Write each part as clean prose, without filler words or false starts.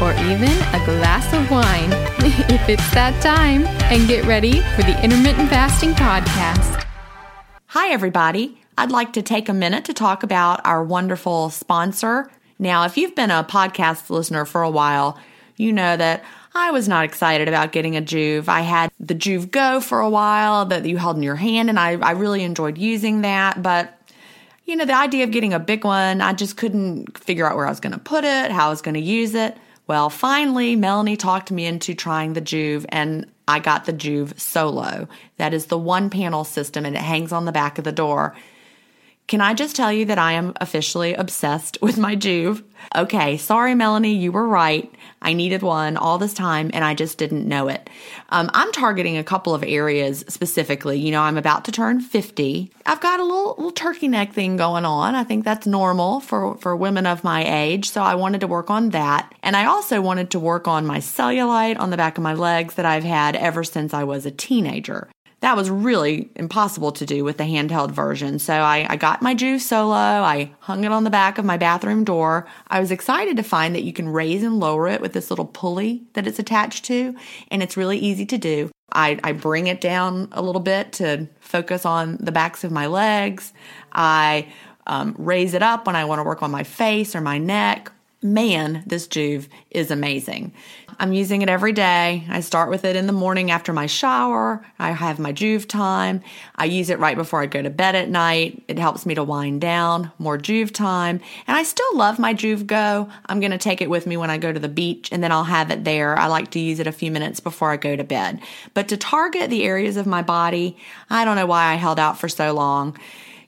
or even a glass of wine, if it's that time, and get ready for the Intermittent Fasting Podcast. Hi, everybody. I'd like to take a minute to talk about our wonderful sponsor. Now, if you've been a podcast listener for a while, you know that I was not excited about getting a Joovv. I had the Joovv Go for a while that you held in your hand, and I really enjoyed using that. But, you know, the idea of getting a big one, I just couldn't figure out where I was going to put it, how I was going to use it. Well, finally, Melanie talked me into trying the Joovv, and I got the Joovv Solo. That is the one-panel system, and it hangs on the back of the door. Can I just tell you that I am officially obsessed with my Joovv? Okay, sorry, Melanie, you were right. I needed one all this time, and I just didn't know it. I'm targeting a couple of areas specifically. You know, I'm about to turn 50. I've got a little turkey neck thing going on. I think that's normal for women of my age, so I wanted to work on that. And I also wanted to work on my cellulite on the back of my legs that I've had ever since I was a teenager. That was really impossible to do with the handheld version. So I got my Joovv Solo. I hung it on the back of my bathroom door. I was excited to find that you can raise and lower it with this little pulley that it's attached to, and it's really easy to do. I bring it down a little bit to focus on the backs of my legs. I raise it up when I want to work on my face or my neck. Man, this Joovv is amazing. I'm using it every day. I start with it in the morning after my shower. I have my Joovv time. I use it right before I go to bed at night. It helps me to wind down, more Joovv time. And I still love my Joovv Go. I'm going to take it with me when I go to the beach, and then I'll have it there. I like to use it a few minutes before I go to bed. But to target the areas of my body, I don't know why I held out for so long.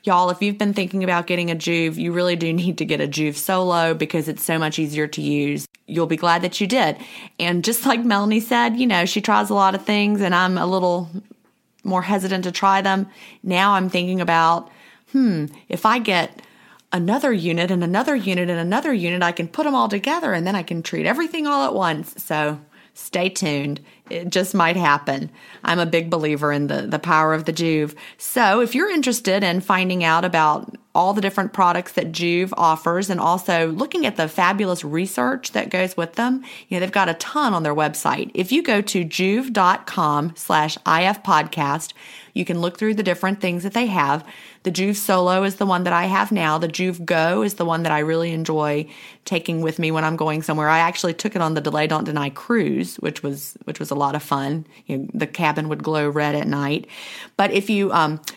Y'all, if you've been thinking about getting a Joovv, you really do need to get a Joovv Solo because it's so much easier to use. You'll be glad that you did. And just like Melanie said, you know, she tries a lot of things and I'm a little more hesitant to try them. Now I'm thinking about, if I get another unit and another unit and another unit, I can put them all together and then I can treat everything all at once. So stay tuned. It just might happen. I'm a big believer in the power of the Joovv. So if you're interested in finding out about all the different products that Joovv offers and also looking at the fabulous research that goes with them, you know, they've got a ton on their website. If you go to joovv.com/ifpodcast, you can look through the different things that they have. The Joovv Solo is the one that I have now. The Joovv Go is the one that I really enjoy taking with me when I'm going somewhere. I actually took it on the Delay Don't Deny cruise, which was a lot of fun. You know, the cabin would glow red at night. But if you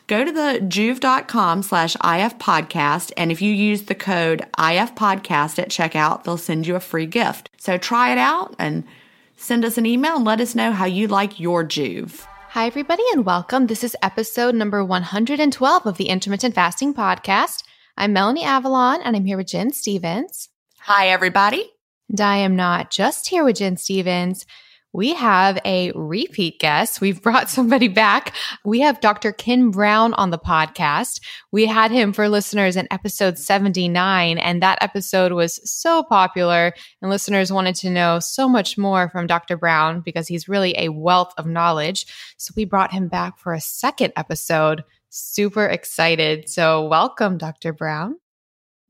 go to the joovv.com/ifpodcast, and if you use the code ifpodcast at checkout, they'll send you a free gift. So try it out and send us an email and let us know how you like your Joovv. Hi, everybody, and welcome. This is episode number 112 of the Intermittent Fasting Podcast. I'm Melanie Avalon, and I'm here with Gin Stephens. Hi, everybody. And I am not just here with Gin Stephens. We have a repeat guest. We've brought somebody back. We have Dr. Ken Brown on the podcast. We had him for listeners in episode 79, and that episode was so popular, and listeners wanted to know so much more from Dr. Brown because he's really a wealth of knowledge. So we brought him back for a second episode. Super excited. So welcome, Dr. Brown.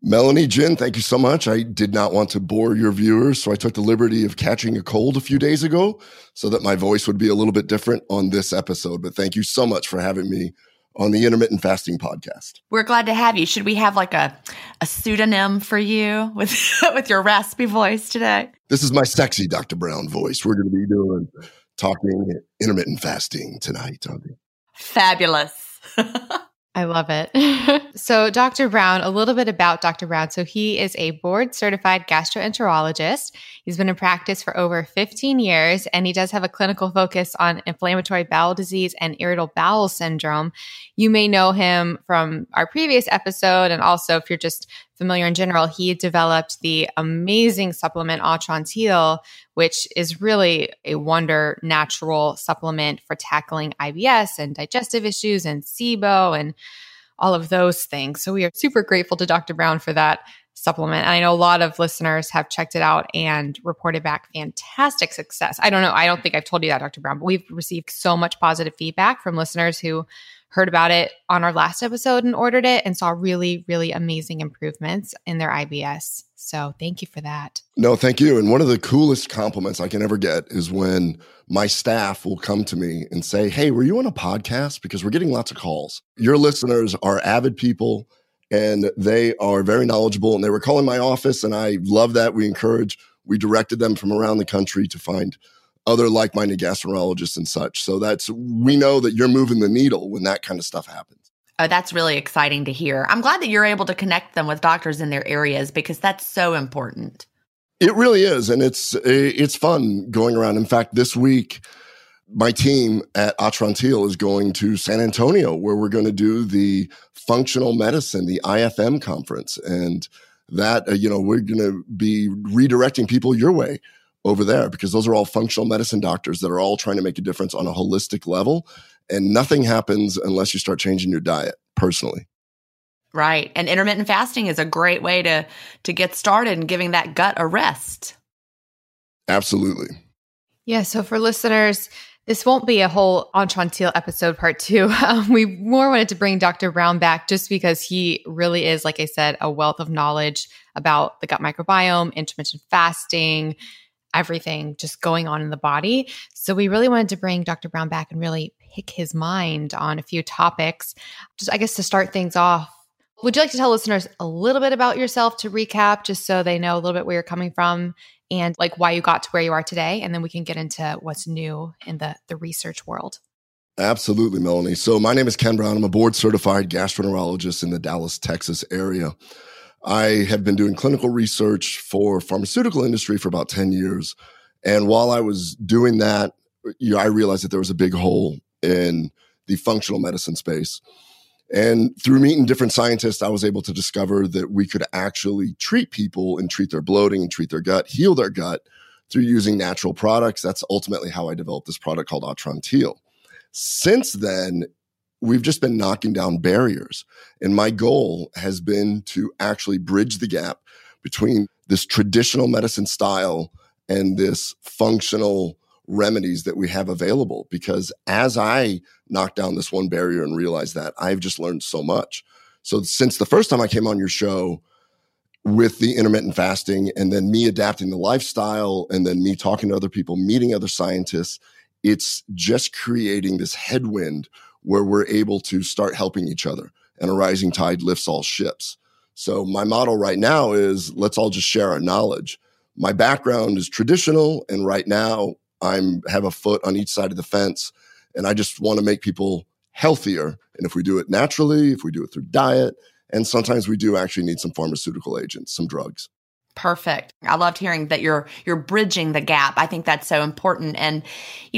Melanie, Jen, thank you so much. I did not want to bore your viewers, so I took the liberty of catching a cold a few days ago so that my voice would be a little bit different on this episode. But thank you so much for having me on the Intermittent Fasting Podcast. We're glad to have you. Should we have like a pseudonym for you with with your raspy voice today? This is my sexy Dr. Brown voice. We're going to be doing talking intermittent fasting tonight on it. Fabulous. I love it. So Dr. Brown, a little bit about Dr. Brown. So he is a board-certified gastroenterologist. He's been in practice for over 15 years, and he does have a clinical focus on inflammatory bowel disease and irritable bowel syndrome. You may know him from our previous episode, and also if you're just familiar in general, he developed the amazing supplement Atrantil, which is really a wonder natural supplement for tackling IBS and digestive issues and SIBO and all of those things. So we are super grateful to Dr. Brown for that supplement. And I know a lot of listeners have checked it out and reported back fantastic success. I don't know. I don't think I've told you that, Dr. Brown, but we've received so much positive feedback from listeners who heard about it on our last episode and ordered it and saw really, really amazing improvements in their IBS. So thank you for that. No, thank you. And one of the coolest compliments I can ever get is when my staff will come to me and say, hey, were you on a podcast? Because we're getting lots of calls. Your listeners are avid people and they are very knowledgeable. And they were calling my office and I love that. We directed them from around the country to find other like-minded gastroenterologists and such. So we know that you're moving the needle when that kind of stuff happens. Oh, that's really exciting to hear. I'm glad that you're able to connect them with doctors in their areas because that's so important. It really is. And it's fun going around. In fact, this week, my team at Atrantil is going to San Antonio where we're going to do the functional medicine, the IFM conference. And that, we're going to be redirecting people your way over there because those are all functional medicine doctors that are all trying to make a difference on a holistic level. And nothing happens unless you start changing your diet personally. Right. And intermittent fasting is a great way to get started and giving that gut a rest. Absolutely. Yeah. So for listeners, this won't be a whole Atrantil episode part two. We more wanted to bring Dr. Brown back just because he really is, like I said, a wealth of knowledge about the gut microbiome, intermittent fasting, everything just going on in the body. So we really wanted to bring Dr. Brown back and really pick his mind on a few topics. Just, I guess, to start things off, would you like to tell listeners a little bit about yourself to recap, just so they know a little bit where you're coming from and like why you got to where you are today? And then we can get into what's new in the research world. Absolutely, Melanie. So my name is Ken Brown. I'm a board certified gastroenterologist in the Dallas, Texas area. I have been doing clinical research for pharmaceutical industry for about 10 years. And while I was doing that, I realized that there was a big hole in the functional medicine space. And through meeting different scientists, I was able to discover that we could actually treat people and treat their bloating and treat their gut, heal their gut through using natural products. That's ultimately how I developed this product called Atrantil. Since then, we've just been knocking down barriers. And my goal has been to actually bridge the gap between this traditional medicine style and this functional remedies that we have available. Because as I knocked down this one barrier and realized that, I've just learned so much. So since the first time I came on your show with the intermittent fasting and then me adapting the lifestyle and then me talking to other people, meeting other scientists, it's just creating this headwind where we're able to start helping each other, and a rising tide lifts all ships. So my motto right now is let's all just share our knowledge. My background is traditional, and right now I have a foot on each side of the fence, and I just want to make people healthier. And if we do it naturally, if we do it through diet, and sometimes we do actually need some pharmaceutical agents, some drugs. Perfect. I loved hearing that you're bridging the gap. I think that's so important. And,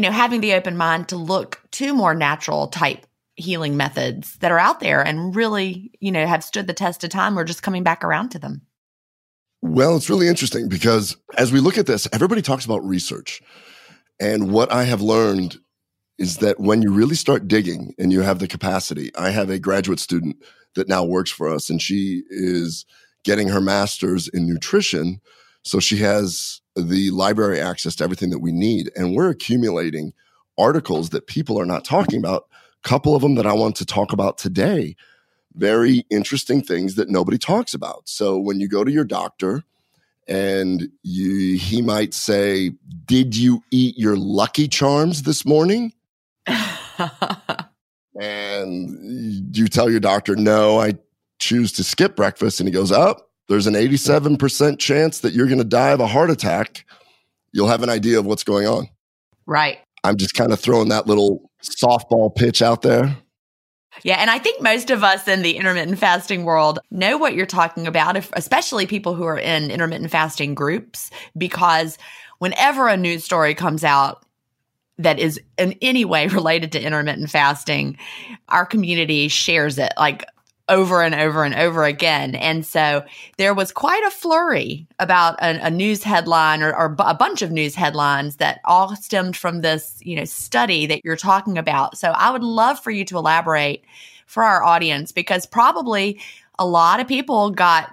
having the open mind to look to more natural type healing methods that are out there and really, have stood the test of time. We're just coming back around to them. Well, it's really interesting because as we look at this, everybody talks about research. And what I have learned is that when you really start digging and you have the capacity, I have a graduate student that now works for us, and she is getting her master's in nutrition. So she has the library access to everything that we need. And we're accumulating articles that people are not talking about. A couple of them that I want to talk about today, very interesting things that nobody talks about. So when you go to your doctor and he might say, did you eat your Lucky Charms this morning? And you tell your doctor, no, I choose to skip breakfast, and he goes, oh, there's an 87% chance that you're going to die of a heart attack. You'll have an idea of what's going on. Right. I'm just kind of throwing that little softball pitch out there. Yeah. And I think most of us in the intermittent fasting world know what you're talking about, especially people who are in intermittent fasting groups, because whenever a news story comes out that is in any way related to intermittent fasting, our community shares it like over and over and over again. And so there was quite a flurry about a news headline or a bunch of news headlines that all stemmed from this, study that you're talking about. So I would love for you to elaborate for our audience, because probably a lot of people got,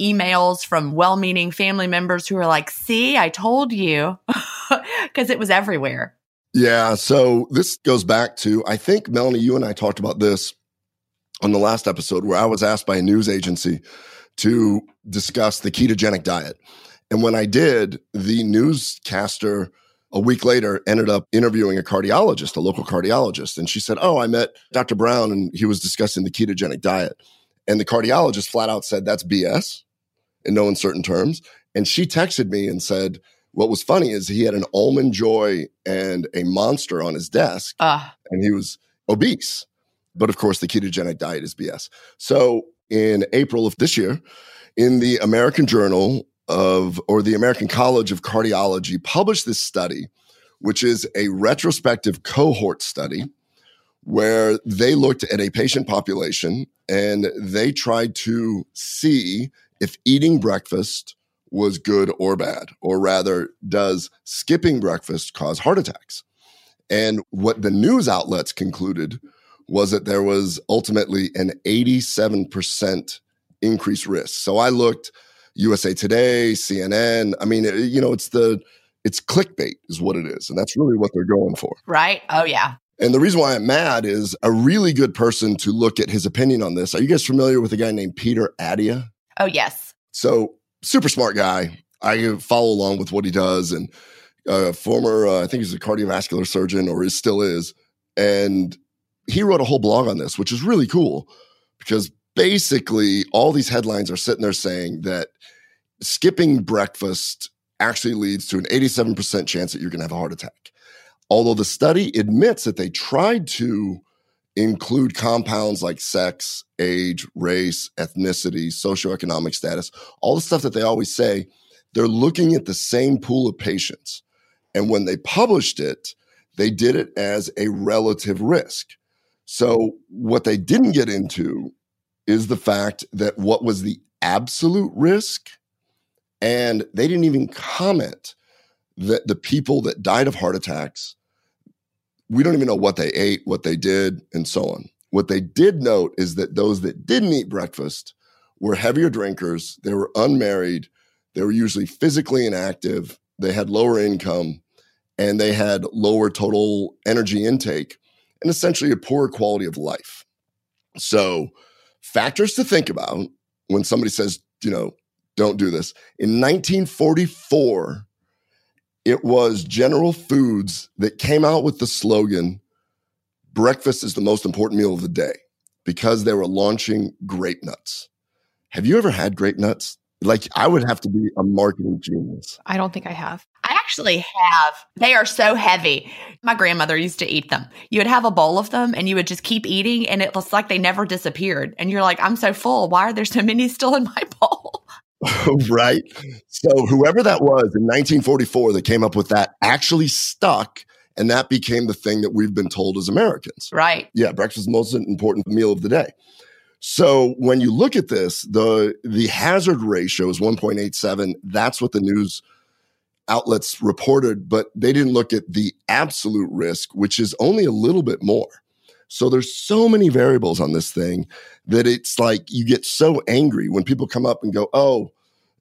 emails from well-meaning family members who are like, see, I told you, because it was everywhere. Yeah. So this goes back to, I think, Melanie, you and I talked about this on the last episode, where I was asked by a news agency to discuss the ketogenic diet. And when I did, the newscaster a week later ended up interviewing a cardiologist, a local cardiologist. And she said, oh, I met Dr. Brown and he was discussing the ketogenic diet. And the cardiologist flat out said, that's BS, in no uncertain terms. And she texted me and said, what was funny is he had an Almond Joy and a Monster on his desk, and he was obese. But of course, the ketogenic diet is BS. So in April of this year, in the American Journal of, or the American College of Cardiology, published this study, which is a retrospective cohort study where they looked at a patient population and they tried to see if eating breakfast was good or bad, or rather, does skipping breakfast cause heart attacks? And what the news outlets concluded was that there was ultimately an 87% increased risk. So I looked, USA Today, CNN. I mean, it's clickbait is what it is. And that's really what they're going for. Right. Oh, yeah. And the reason why I'm mad is a really good person to look at his opinion on this. Are you guys familiar with a guy named Peter Attia? Oh, yes. So super smart guy. I follow along with what he does. And former, I think he's a cardiovascular surgeon, or still is. And he wrote a whole blog on this, which is really cool, because basically all these headlines are sitting there saying that skipping breakfast actually leads to an 87% chance that you're going to have a heart attack. Although the study admits that they tried to include compounds like sex, age, race, ethnicity, socioeconomic status, all the stuff that they always say, they're looking at the same pool of patients. And when they published it, they did it as a relative risk. So what they didn't get into is the fact that what was the absolute risk, and they didn't even comment that the people that died of heart attacks, we don't even know what they ate, what they did, and so on. What they did note is that those that didn't eat breakfast were heavier drinkers, they were unmarried, they were usually physically inactive, they had lower income, and they had lower total energy intake, and essentially a poorer quality of life. So factors to think about when somebody says, don't do this. In 1944, it was General Foods that came out with the slogan, breakfast is the most important meal of the day, because they were launching grape nuts. Have you ever had grape nuts? Like, I would have to be a marketing genius. I don't think I have. I actually have. They are so heavy. My grandmother used to eat them. You would have a bowl of them and you would just keep eating, and it was like they never disappeared. And you're like, I'm so full. Why are there so many still in my bowl? Right. So whoever that was in 1944 that came up with that actually stuck, and that became the thing that we've been told as Americans. Right. Yeah, breakfast is the most important meal of the day. So when you look at this, the hazard ratio is 1.87. That's what the news outlets reported, but they didn't look at the absolute risk, which is only a little bit more. So there's so many variables on this thing that it's like you get so angry when people come up and go, oh,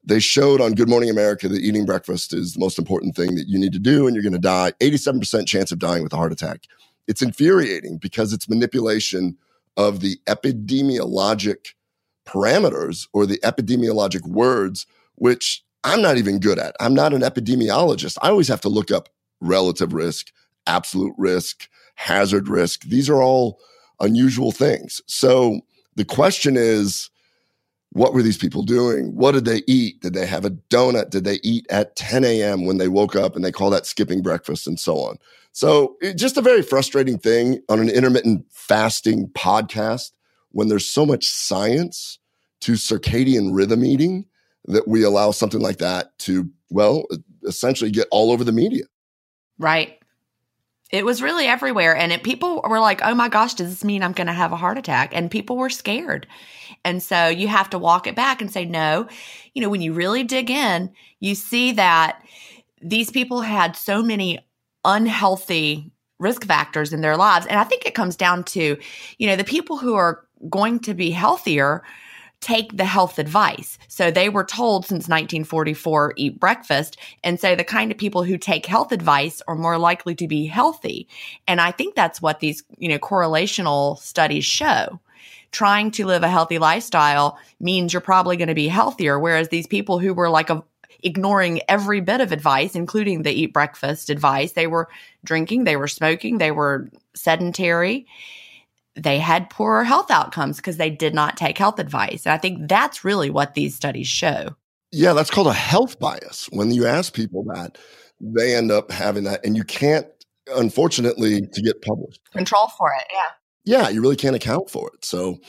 they showed on Good Morning America that eating breakfast is the most important thing that you need to do and you're going to die. 87% chance of dying with a heart attack. It's infuriating because it's manipulation of the epidemiologic parameters or the epidemiologic words, which I'm not even good at. I'm not an epidemiologist. I always have to look up relative risk, absolute risk, hazard risk. These are all unusual things. So the question is, what were these people doing? What did they eat? Did they have a donut? Did they eat at 10 a.m. when they woke up, and they call that skipping breakfast and so on? So it's just a very frustrating thing on an intermittent fasting podcast when there's so much science to circadian rhythm eating that we allow something like that to, well, essentially get all over the media. Right. It was really everywhere. And people were like, oh my gosh, does this mean I'm going to have a heart attack? And people were scared. And so you have to walk it back and say, no, you know, when you really dig in, you see that these people had so many unhealthy risk factors in their lives. And I think it comes down to, you know, the people who are going to be healthier take the health advice. So they were told since 1944, eat breakfast. And so the kind of people who take health advice are more likely to be healthy. And I think that's what these, you know, correlational studies show. Trying to live a healthy lifestyle means you're probably going to be healthier. Whereas these people who were like ignoring every bit of advice, including the eat breakfast advice, they were drinking, they were smoking, they were sedentary. They had poorer health outcomes because they did not take health advice. And I think that's really what these studies show. Yeah, that's called a health bias. When you ask people that, they end up having that. And you can't, unfortunately, to get published. Control for it, yeah. Yeah, you really can't account for it. So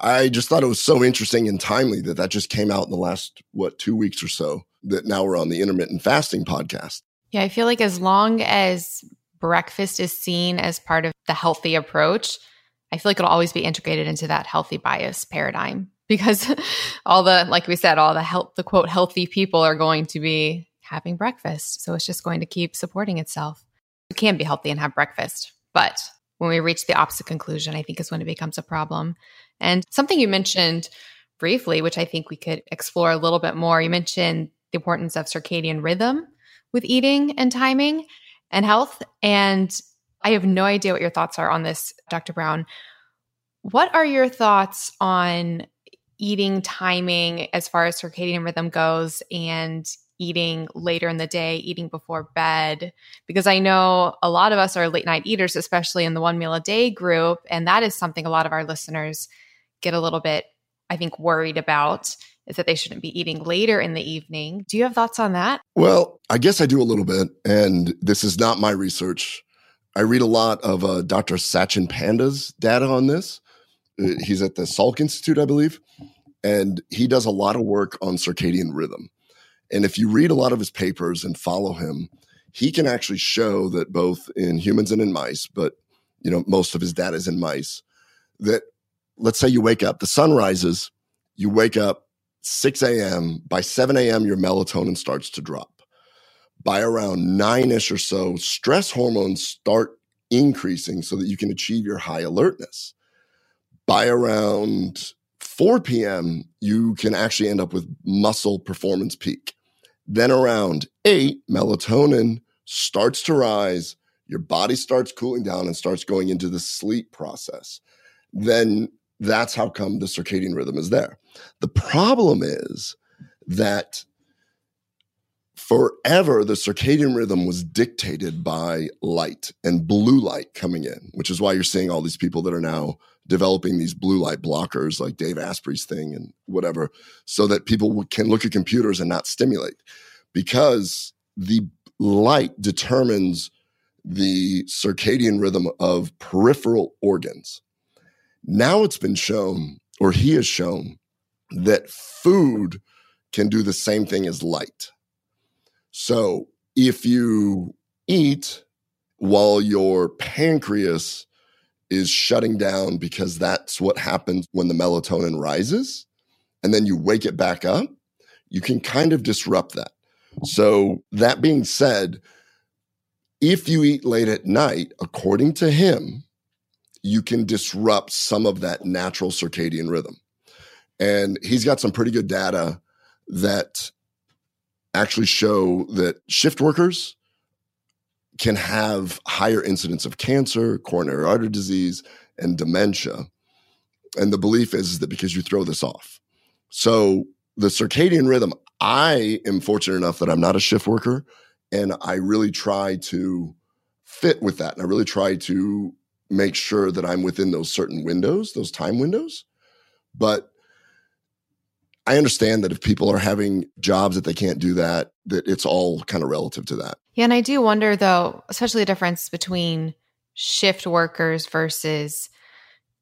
I just thought it was so interesting and timely that that just came out in the last, 2 weeks or so, that now we're on the intermittent fasting podcast. Yeah, I feel like as long as breakfast is seen as part of the healthy approach, I feel like it'll always be integrated into that healthy bias paradigm, because all the, like we said, all the quote, healthy people are going to be having breakfast. So it's just going to keep supporting itself. You can be healthy and have breakfast, but when we reach the opposite conclusion, I think is when it becomes a problem. And something you mentioned briefly, which I think we could explore a little bit more, you mentioned the importance of circadian rhythm with eating and timing and health. And I have no idea what your thoughts are on this, Dr. Brown. What are your thoughts on eating timing as far as circadian rhythm goes and eating later in the day, eating before bed? Because I know a lot of us are late night eaters, especially in the one meal a day group. And that is something a lot of our listeners get a little bit, I think, worried about, is that they shouldn't be eating later in the evening. Do you have thoughts on that? Well, I guess I do a little bit. And this is not my research. I read a lot of Dr. Sachin Panda's data on this. He's at the Salk Institute, I believe, and he does a lot of work on circadian rhythm. And if you read a lot of his papers and follow him, he can actually show that both in humans and in mice, but you know, most of his data is in mice, that let's say you wake up, the sun rises, you wake up 6 a.m., by 7 a.m., your melatonin starts to drop. By around 9-ish or so, stress hormones start increasing so that you can achieve your high alertness. By around 4 p.m., you can actually end up with muscle performance peak. Then around 8, melatonin starts to rise. Your body starts cooling down and starts going into the sleep process. Then that's how come the circadian rhythm is there. The problem is that forever, the circadian rhythm was dictated by light and blue light coming in, which is why you're seeing all these people that are now developing these blue light blockers like Dave Asprey's thing and whatever, so that people can look at computers and not stimulate, because the light determines the circadian rhythm of peripheral organs. Now it's been shown, or he has shown, that food can do the same thing as light. So if you eat while your pancreas is shutting down, because that's what happens when the melatonin rises, and then you wake it back up, you can kind of disrupt that. So that being said, if you eat late at night, according to him, you can disrupt some of that natural circadian rhythm. And he's got some pretty good data that actually show that shift workers can have higher incidence of cancer, coronary artery disease, and dementia. And the belief is that because you throw this off. So the circadian rhythm, I am fortunate enough that I'm not a shift worker, and I really try to fit with that. And I really try to make sure that I'm within those certain windows, those time windows. But I understand that if people are having jobs that they can't do that, that it's all kind of relative to that. Yeah. And I do wonder though, especially the difference between shift workers versus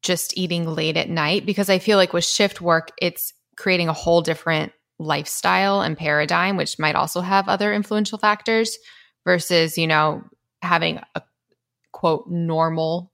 just eating late at night, because I feel like with shift work, it's creating a whole different lifestyle and paradigm, which might also have other influential factors versus, you know, having a quote normal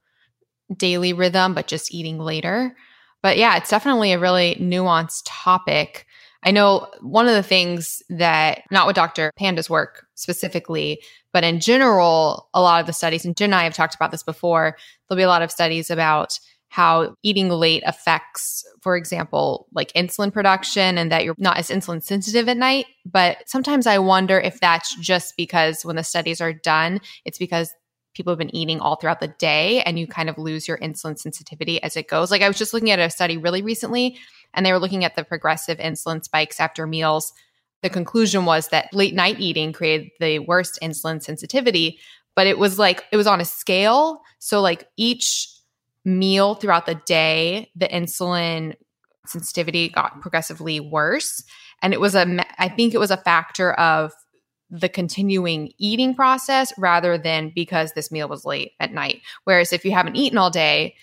daily rhythm, but just eating later. But yeah, it's definitely a really nuanced topic. I know one of the things that, not with Dr. Panda's work specifically, but in general, a lot of the studies, and Jen and I have talked about this before, there'll be a lot of studies about how eating late affects, for example, like insulin production and that you're not as insulin sensitive at night. But sometimes I wonder if that's just because when the studies are done, it's because people have been eating all throughout the day and you kind of lose your insulin sensitivity as it goes. Like I was just looking at a study really recently and they were looking at the progressive insulin spikes after meals. The conclusion was that late night eating created the worst insulin sensitivity, but it was like, it was on a scale. So like each meal throughout the day, the insulin sensitivity got progressively worse. And it was I think it was a factor of the continuing eating process rather than because this meal was late at night. Whereas if you haven't eaten all day,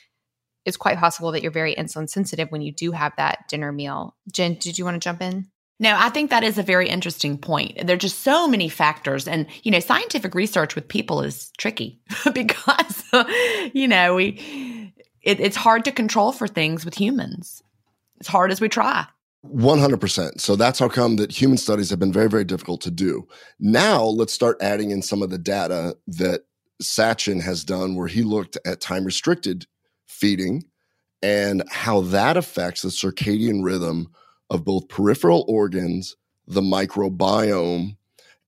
it's quite possible that you're very insulin sensitive when you do have that dinner meal. Jen, did you want to jump in? No, I think that is a very interesting point. There are just so many factors. And, you know, scientific research with people is tricky because, you know, it's hard to control for things with humans. It's hard as we try. 100%. So that's how come that human studies have been very, very difficult to do. Now let's start adding in some of the data that Sachin has done where he looked at time-restricted feeding and how that affects the circadian rhythm of both peripheral organs, the microbiome,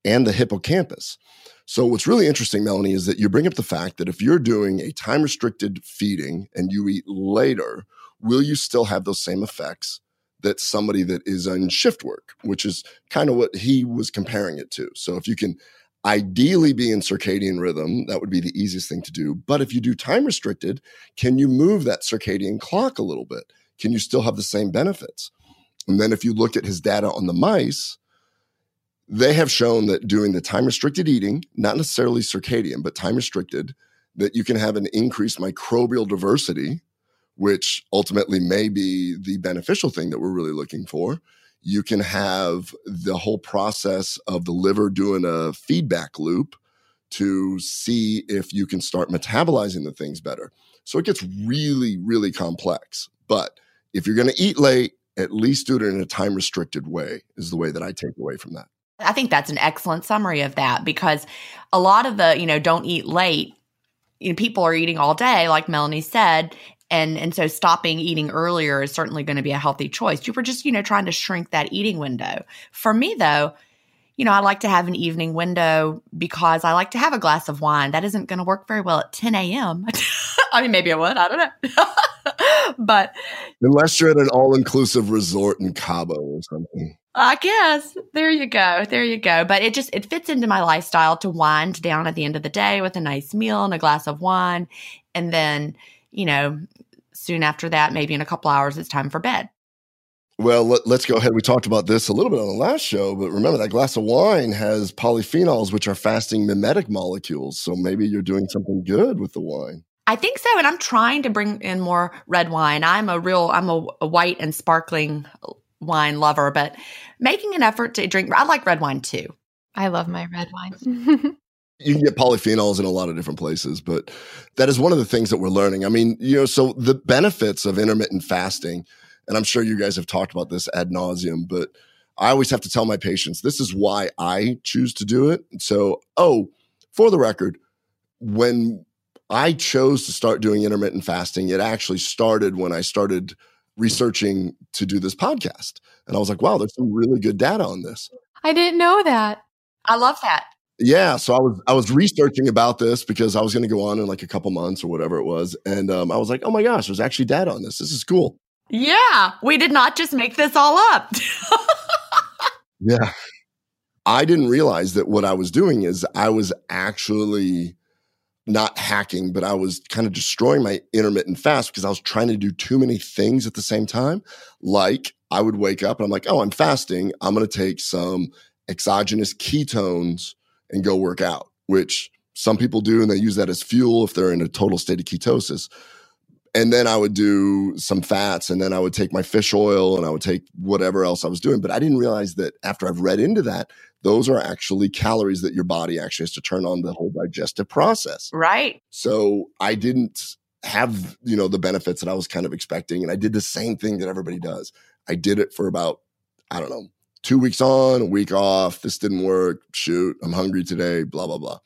and the hippocampus. So what's really interesting, Melanie, is that you bring up the fact that if you're doing a time-restricted feeding and you eat later, will you still have those same effects that somebody that is on shift work, which is kind of what he was comparing it to. So if you can ideally be in circadian rhythm, that would be the easiest thing to do. But if you do time restricted, can you move that circadian clock a little bit? Can you still have the same benefits? And then if you look at his data on the mice, they have shown that doing the time restricted eating, not necessarily circadian, but time restricted, that you can have an increased microbial diversity, which ultimately may be the beneficial thing that we're really looking for. You can have the whole process of the liver doing a feedback loop to see if you can start metabolizing the things better. So it gets really, really complex. But if you're going to eat late, at least do it in a time-restricted way is the way that I take away from that. I think that's an excellent summary of that because a lot of the, you know, don't eat late, you know, people are eating all day, like Melanie said, And so stopping eating earlier is certainly going to be a healthy choice. You were just, you know, trying to shrink that eating window. For me, though, you know, I like to have an evening window because I like to have a glass of wine. That isn't going to work very well at 10 a.m. I mean, maybe it would. I don't know. But unless you're at an all-inclusive resort in Cabo or something. I guess. There you go. There you go. But it fits into my lifestyle to wind down at the end of the day with a nice meal and a glass of wine. And then, you know, soon after that, maybe in a couple hours, it's time for bed. Well, let's go ahead. We talked about this a little bit on the last show, but remember that glass of wine has polyphenols, which are fasting mimetic molecules. So maybe you're doing something good with the wine. I think so. And I'm trying to bring in more red wine. I'm a white and sparkling wine lover, but making an effort to drink. I like red wine too. I love my red wine. You can get polyphenols in a lot of different places, but that is one of the things that we're learning. I mean, you know, so the benefits of intermittent fasting, and I'm sure you guys have talked about this ad nauseum, but I always have to tell my patients, this is why I choose to do it. So, for the record, when I chose to start doing intermittent fasting, it actually started when I started researching to do this podcast. And I was like, wow, there's some really good data on this. I didn't know that. I love that. Yeah, so I was researching about this because I was going to go on in like a couple months or whatever it was, and I was like, oh my gosh, there's actually data on this. This is cool. Yeah, we did not just make this all up. Yeah, I didn't realize that what I was doing is I was actually not hacking, but I was kind of destroying my intermittent fast because I was trying to do too many things at the same time. Like I would wake up and I'm like, oh, I'm fasting. I'm going to take some exogenous ketones and go work out, which some people do, and they use that as fuel if they're in a total state of ketosis. And then I would do some fats, and then I would take my fish oil, and I would take whatever else I was doing. But I didn't realize that after I've read into that, those are actually calories that your body actually has to turn on the whole digestive process. Right. So I didn't have, you know, the benefits that I was kind of expecting. And I did the same thing that everybody does. I did it for about, I don't know, 2 weeks on, a week off. This didn't work. Shoot, I'm hungry today, blah, blah, blah.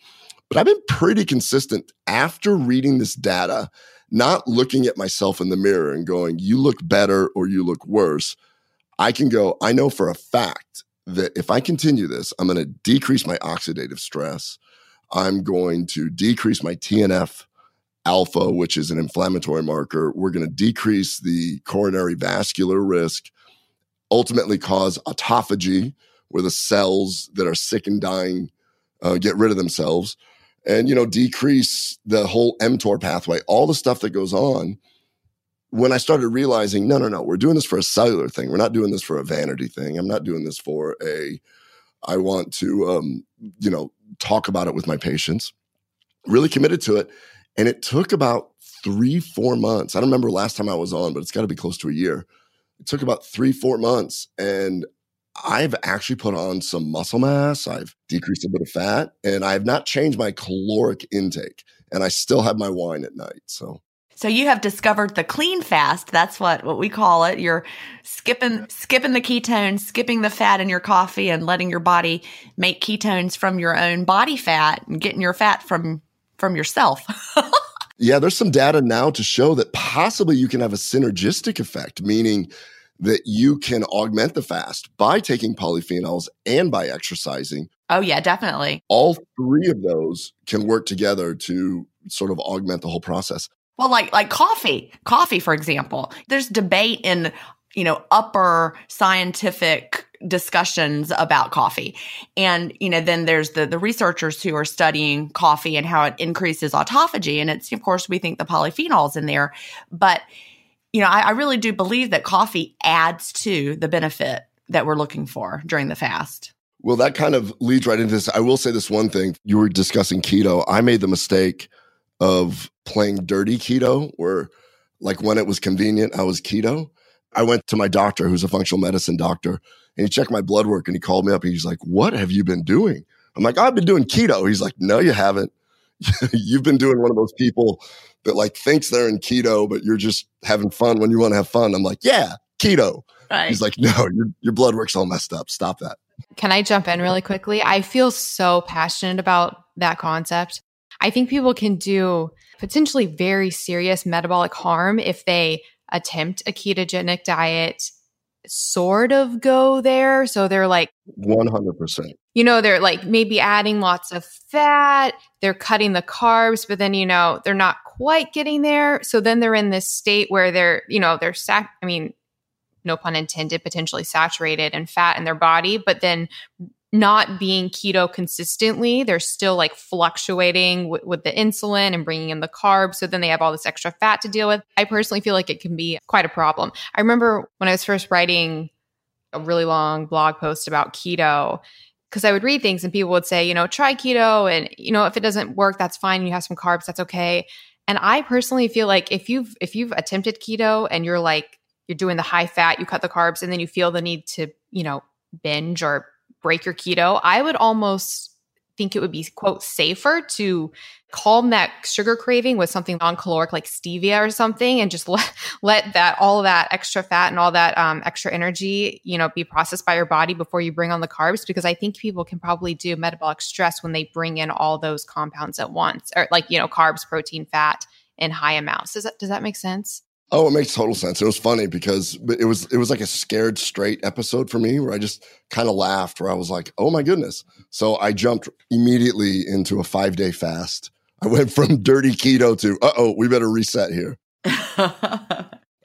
But I've been pretty consistent after reading this data, not looking at myself in the mirror and going, you look better or you look worse. I can go, I know for a fact that if I continue this, I'm going to decrease my oxidative stress. I'm going to decrease my TNF alpha, which is an inflammatory marker. We're going to decrease the coronary vascular risk, ultimately cause autophagy, where the cells that are sick and dying get rid of themselves. And, you know, decrease the whole mTOR pathway, all the stuff that goes on. When I started realizing, no, we're doing this for a cellular thing. We're not doing this for a vanity thing. I'm not doing this for I want to, talk about it with my patients. Really committed to it. And it took about 3-4 months. I don't remember last time I was on, but it's got to be close to a year. It took about 3-4 months. And I've actually put on some muscle mass. I've decreased a bit of fat, and I have not changed my caloric intake, and I still have my wine at night. So you have discovered the clean fast. That's what we call it. You're skipping the ketones, skipping the fat in your coffee, and letting your body make ketones from your own body fat and getting your fat from yourself. Yeah, there's some data now to show that possibly you can have a synergistic effect, meaning that you can augment the fast by taking polyphenols and by exercising. Oh, yeah, definitely. All three of those can work together to sort of augment the whole process. Well, like coffee, for example. There's debate in, upper scientific discussions about coffee. And, then there's the researchers who are studying coffee and how it increases autophagy. And it's, of course, we think the polyphenols in there. But I really do believe that coffee adds to the benefit that we're looking for during the fast. Well, that kind of leads right into this. I will say this one thing. You were discussing keto. I made the mistake of playing dirty keto, where like when it was convenient, I was keto. I went to my doctor, who's a functional medicine doctor, and he checked my blood work and he called me up. He's like, what have you been doing? I'm like, I've been doing keto. He's like, no, you haven't. You've been doing one of those people that like thinks they're in keto, but you're just having fun when you want to have fun. I'm like, yeah, keto. Right. He's like, no, your blood work's all messed up. Stop that. Can I jump in really quickly? I feel so passionate about that concept. I think people can do potentially very serious metabolic harm if they attempt a ketogenic diet, sort of go there. So they're like 100%. They're like maybe adding lots of fat, they're cutting the carbs, but then, they're not quite getting there. So then they're in this state where they're no pun intended, potentially saturated in fat in their body, but then not being keto consistently, they're still like fluctuating with the insulin and bringing in the carbs. So then they have all this extra fat to deal with. I personally feel like it can be quite a problem. I remember when I was first writing a really long blog post about keto, because I would read things and people would say, try keto. And, if it doesn't work, that's fine. You have some carbs, that's okay. And I personally feel like if you've attempted keto and you're like, you're doing the high fat, you cut the carbs, and then you feel the need to, binge or break your keto, I would almost think it would be, quote, safer to calm that sugar craving with something non-caloric like stevia or something, and just let that, all of that extra fat and all that extra energy, be processed by your body before you bring on the carbs. Because I think people can probably do metabolic stress when they bring in all those compounds at once, or like, carbs, protein, fat in high amounts. Does that make sense? Oh, it makes total sense. It was funny because it was like a Scared Straight episode for me, where I just kind of laughed, where I was like, oh my goodness. So I jumped immediately into a 5-day fast. I went from dirty keto to, we better reset here. I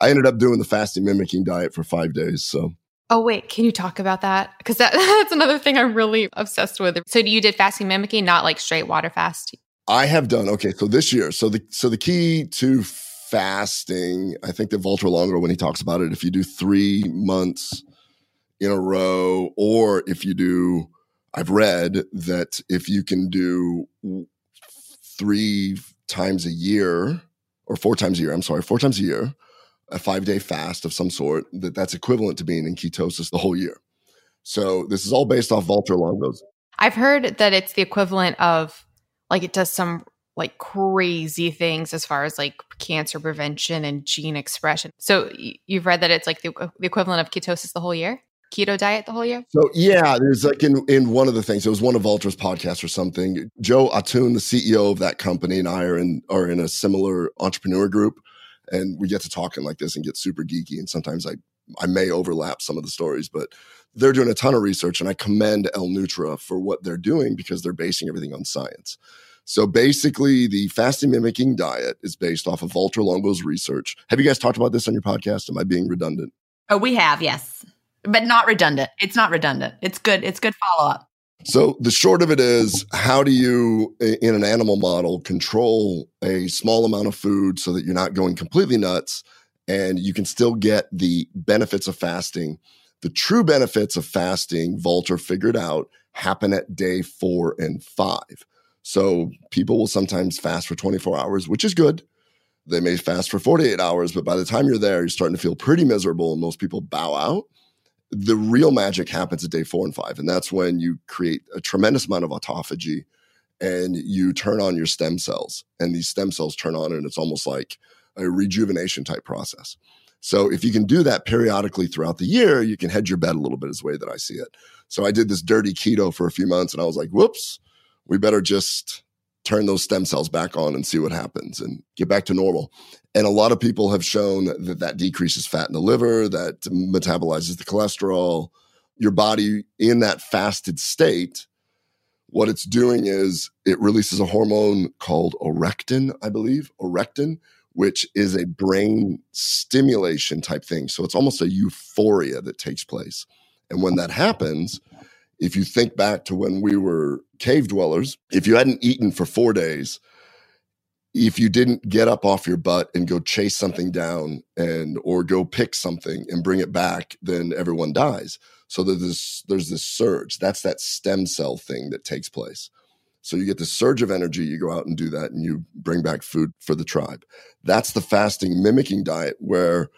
ended up doing the fasting mimicking diet for 5 days. So. Oh, wait, can you talk about that? Because that's another thing I'm really obsessed with. So you did fasting mimicking, not like straight water fast? I have done, okay, so this year, so the key to fasting, I think that Valter Longo, when he talks about it, if you do 3 months in a row, or if you do, I've read that if you can do 4 times a year, a 5-day fast of some sort, that's equivalent to being in ketosis the whole year. So this is all based off Valter Longo's. I've heard that it's the equivalent of, like, it does some like crazy things as far as like cancer prevention and gene expression. So you've read that it's like the equivalent of ketosis the whole year? Keto diet the whole year? So yeah, there's like in one of the things, it was one of Valter's podcasts or something. Joe Attun, the CEO of that company, and I are in a similar entrepreneur group. And we get to talking like this and get super geeky. And sometimes I may overlap some of the stories, but they're doing a ton of research. And I commend El Nutra for what they're doing because they're basing everything on science. So basically, the fasting mimicking diet is based off of Valter Longo's research. Have you guys talked about this on your podcast? Am I being redundant? Oh, we have, yes. But not redundant. It's not redundant. It's good. It's good follow-up. So the short of it is, how do you, in an animal model, control a small amount of food so that you're not going completely nuts and you can still get the benefits of fasting? The true benefits of fasting, Valter figured out, happen at day 4 and 5. So people will sometimes fast for 24 hours, which is good. They may fast for 48 hours, but by the time you're there, you're starting to feel pretty miserable and most people bow out. The real magic happens at day 4 and 5, and that's when you create a tremendous amount of autophagy and you turn on your stem cells, and these stem cells turn on, and it's almost like a rejuvenation type process. So if you can do that periodically throughout the year, you can hedge your bet a little bit is the way that I see it. So I did this dirty keto for a few months, and I was like, whoops, we better just turn those stem cells back on and see what happens and get back to normal. And a lot of people have shown that decreases fat in the liver, that metabolizes the cholesterol. Your body in that fasted state, what it's doing is it releases a hormone called orexin, I believe, orexin, which is a brain stimulation type thing. So it's almost a euphoria that takes place. And when that happens, if you think back to when we were cave dwellers, if you hadn't eaten for 4 days, if you didn't get up off your butt and go chase something down or go pick something and bring it back, then everyone dies. So there's this surge. That's that stem cell thing that takes place. So you get this surge of energy, you go out and do that, and you bring back food for the tribe. That's the fasting mimicking diet, where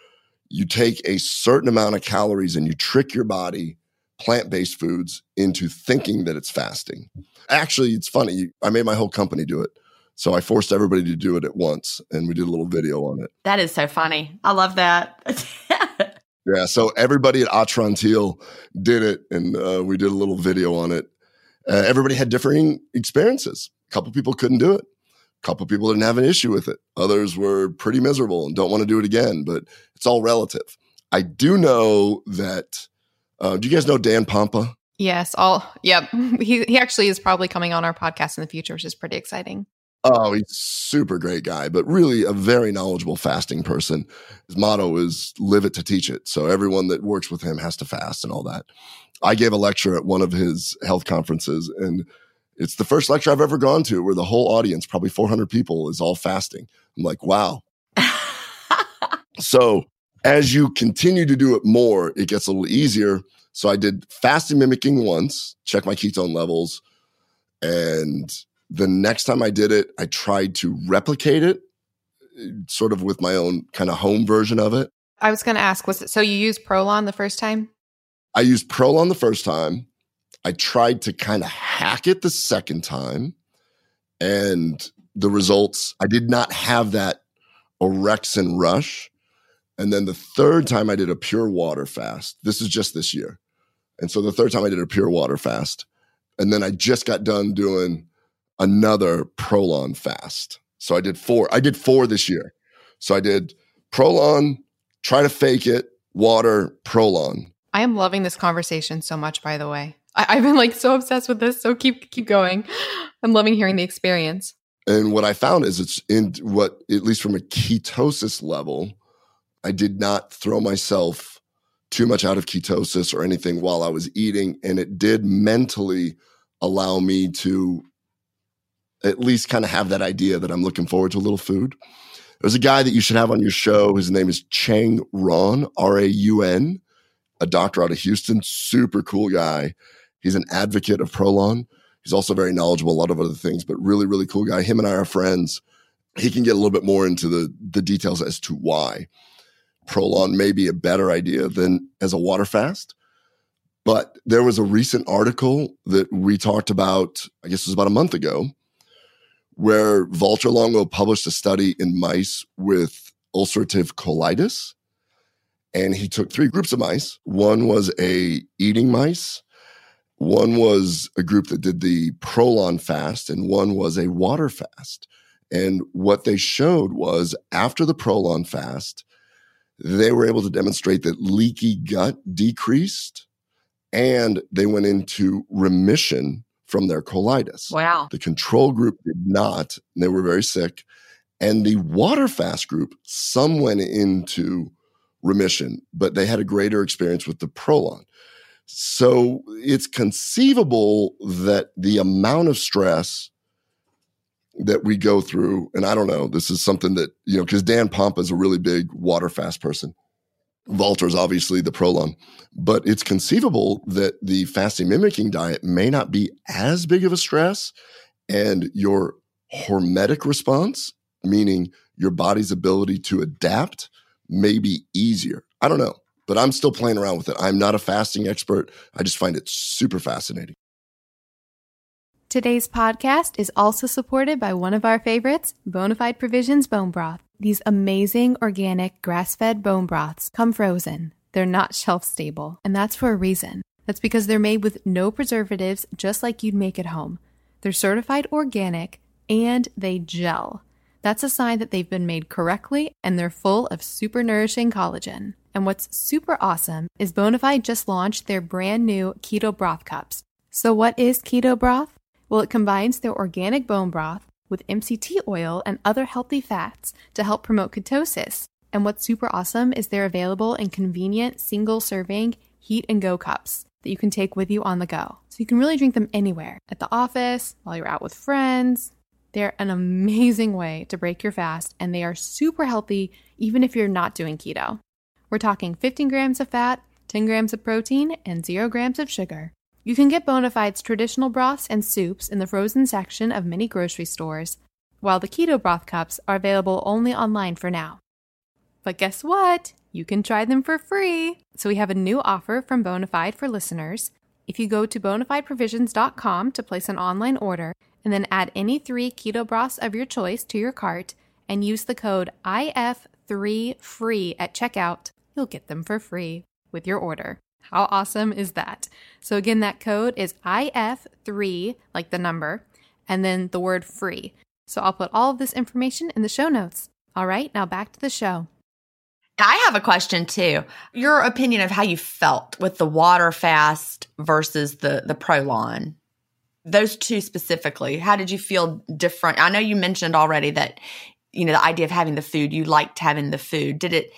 you take a certain amount of calories and you trick your body, plant-based foods, into thinking that it's fasting. Actually, it's funny. I made my whole company do it. So I forced everybody to do it at once, and we did a little video on it. That is so funny. I love that. Yeah, so everybody at Atrantil did it, and we did a little video on it. Everybody had differing experiences. A couple people couldn't do it. A couple people didn't have an issue with it. Others were pretty miserable and don't want to do it again, but it's all relative. I do know that do you guys know Dan Pompa? Yes. Yep. He actually is probably coming on our podcast in the future, which is pretty exciting. Oh, he's a super great guy, but really a very knowledgeable fasting person. His motto is live it to teach it. So everyone that works with him has to fast and all that. I gave a lecture at one of his health conferences, and it's the first lecture I've ever gone to where the whole audience, probably 400 people, is all fasting. I'm like, wow. So as you continue to do it more, it gets a little easier. So I did fasting mimicking once, check my ketone levels. And the next time I did it, I tried to replicate it sort of with my own kind of home version of it. I was going to ask, so you used ProLon the first time? I used ProLon the first time. I tried to kind of hack it the second time. And the results, I did not have that orexin rush. And then the third time I did a pure water fast. This is just this year. And so the third time I did a pure water fast. And then I just got done doing another ProLon fast. So I did 4. I did 4 this year. So I did ProLon, try to fake it, water, ProLon. I am loving this conversation so much, by the way. I've been like so obsessed with this. So keep going. I'm loving hearing the experience. And what I found is it's in what, at least from a ketosis level, I did not throw myself too much out of ketosis or anything while I was eating, and it did mentally allow me to at least kind of have that idea that I'm looking forward to a little food. There's a guy that you should have on your show. His name is Cheng Raun, R-A-U-N, a doctor out of Houston, super cool guy. He's an advocate of ProLon. He's also very knowledgeable, a lot of other things, but really, really cool guy. Him and I are friends. He can get a little bit more into the details as to why ProLon may be a better idea than as a water fast. But there was a recent article that we talked about, I guess it was about a month ago, where Valter Longo published a study in mice with ulcerative colitis. And he took three groups of mice. One was a eating mice. One was a group that did the ProLon fast, and one was a water fast. And what they showed was after the ProLon fast, they were able to demonstrate that leaky gut decreased and they went into remission from their colitis. Wow. The control group did not. They were very sick. And the water fast group, some went into remission, but they had a greater experience with the ProLon. So it's conceivable that the amount of stress that we go through, and I don't know, this is something that, you know, because Dan Pompa is a really big water fast person. Valter's obviously the ProLon, but it's conceivable that the fasting mimicking diet may not be as big of a stress, and your hormetic response, meaning your body's ability to adapt, may be easier. I don't know. But I'm still playing around with it. I'm not a fasting expert. I just find it super fascinating. Today's podcast is also supported by one of our favorites, Bonafide Provisions Bone Broth. These amazing organic grass-fed bone broths come frozen. They're not shelf-stable, and that's for a reason. That's because they're made with no preservatives, just like you'd make at home. They're certified organic, and they gel. That's a sign that they've been made correctly, and they're full of super nourishing collagen. And what's super awesome is Bonafide just launched their brand new Keto Broth Cups. So what is Keto Broth? Well, it combines their organic bone broth with MCT oil and other healthy fats to help promote ketosis. And what's super awesome is they're available in convenient single-serving heat and go cups that you can take with you on the go. So you can really drink them anywhere, at the office, while you're out with friends. They're an amazing way to break your fast, and they are super healthy even if you're not doing keto. We're talking 15 grams of fat, 10 grams of protein, and 0 grams of sugar. You can get Bonafide's traditional broths and soups in the frozen section of many grocery stores, while the Keto Broth Cups are available only online for now. But guess what? You can try them for free! So we have a new offer from Bonafide for listeners. If you go to bonafideprovisions.com to place an online order, and then add any 3 keto broths of your choice to your cart, and use the code IF3FREE at checkout, you'll get them for free with your order. How awesome is that? So again, that code is IF3, like the number, and then the word free. So I'll put all of this information in the show notes. All right, now back to the show. I have a question too. Your opinion of how you felt with the water fast versus the ProLon. Those two specifically, how did you feel different? I know you mentioned already that, you know, the idea of having the food, you liked having the food. Did it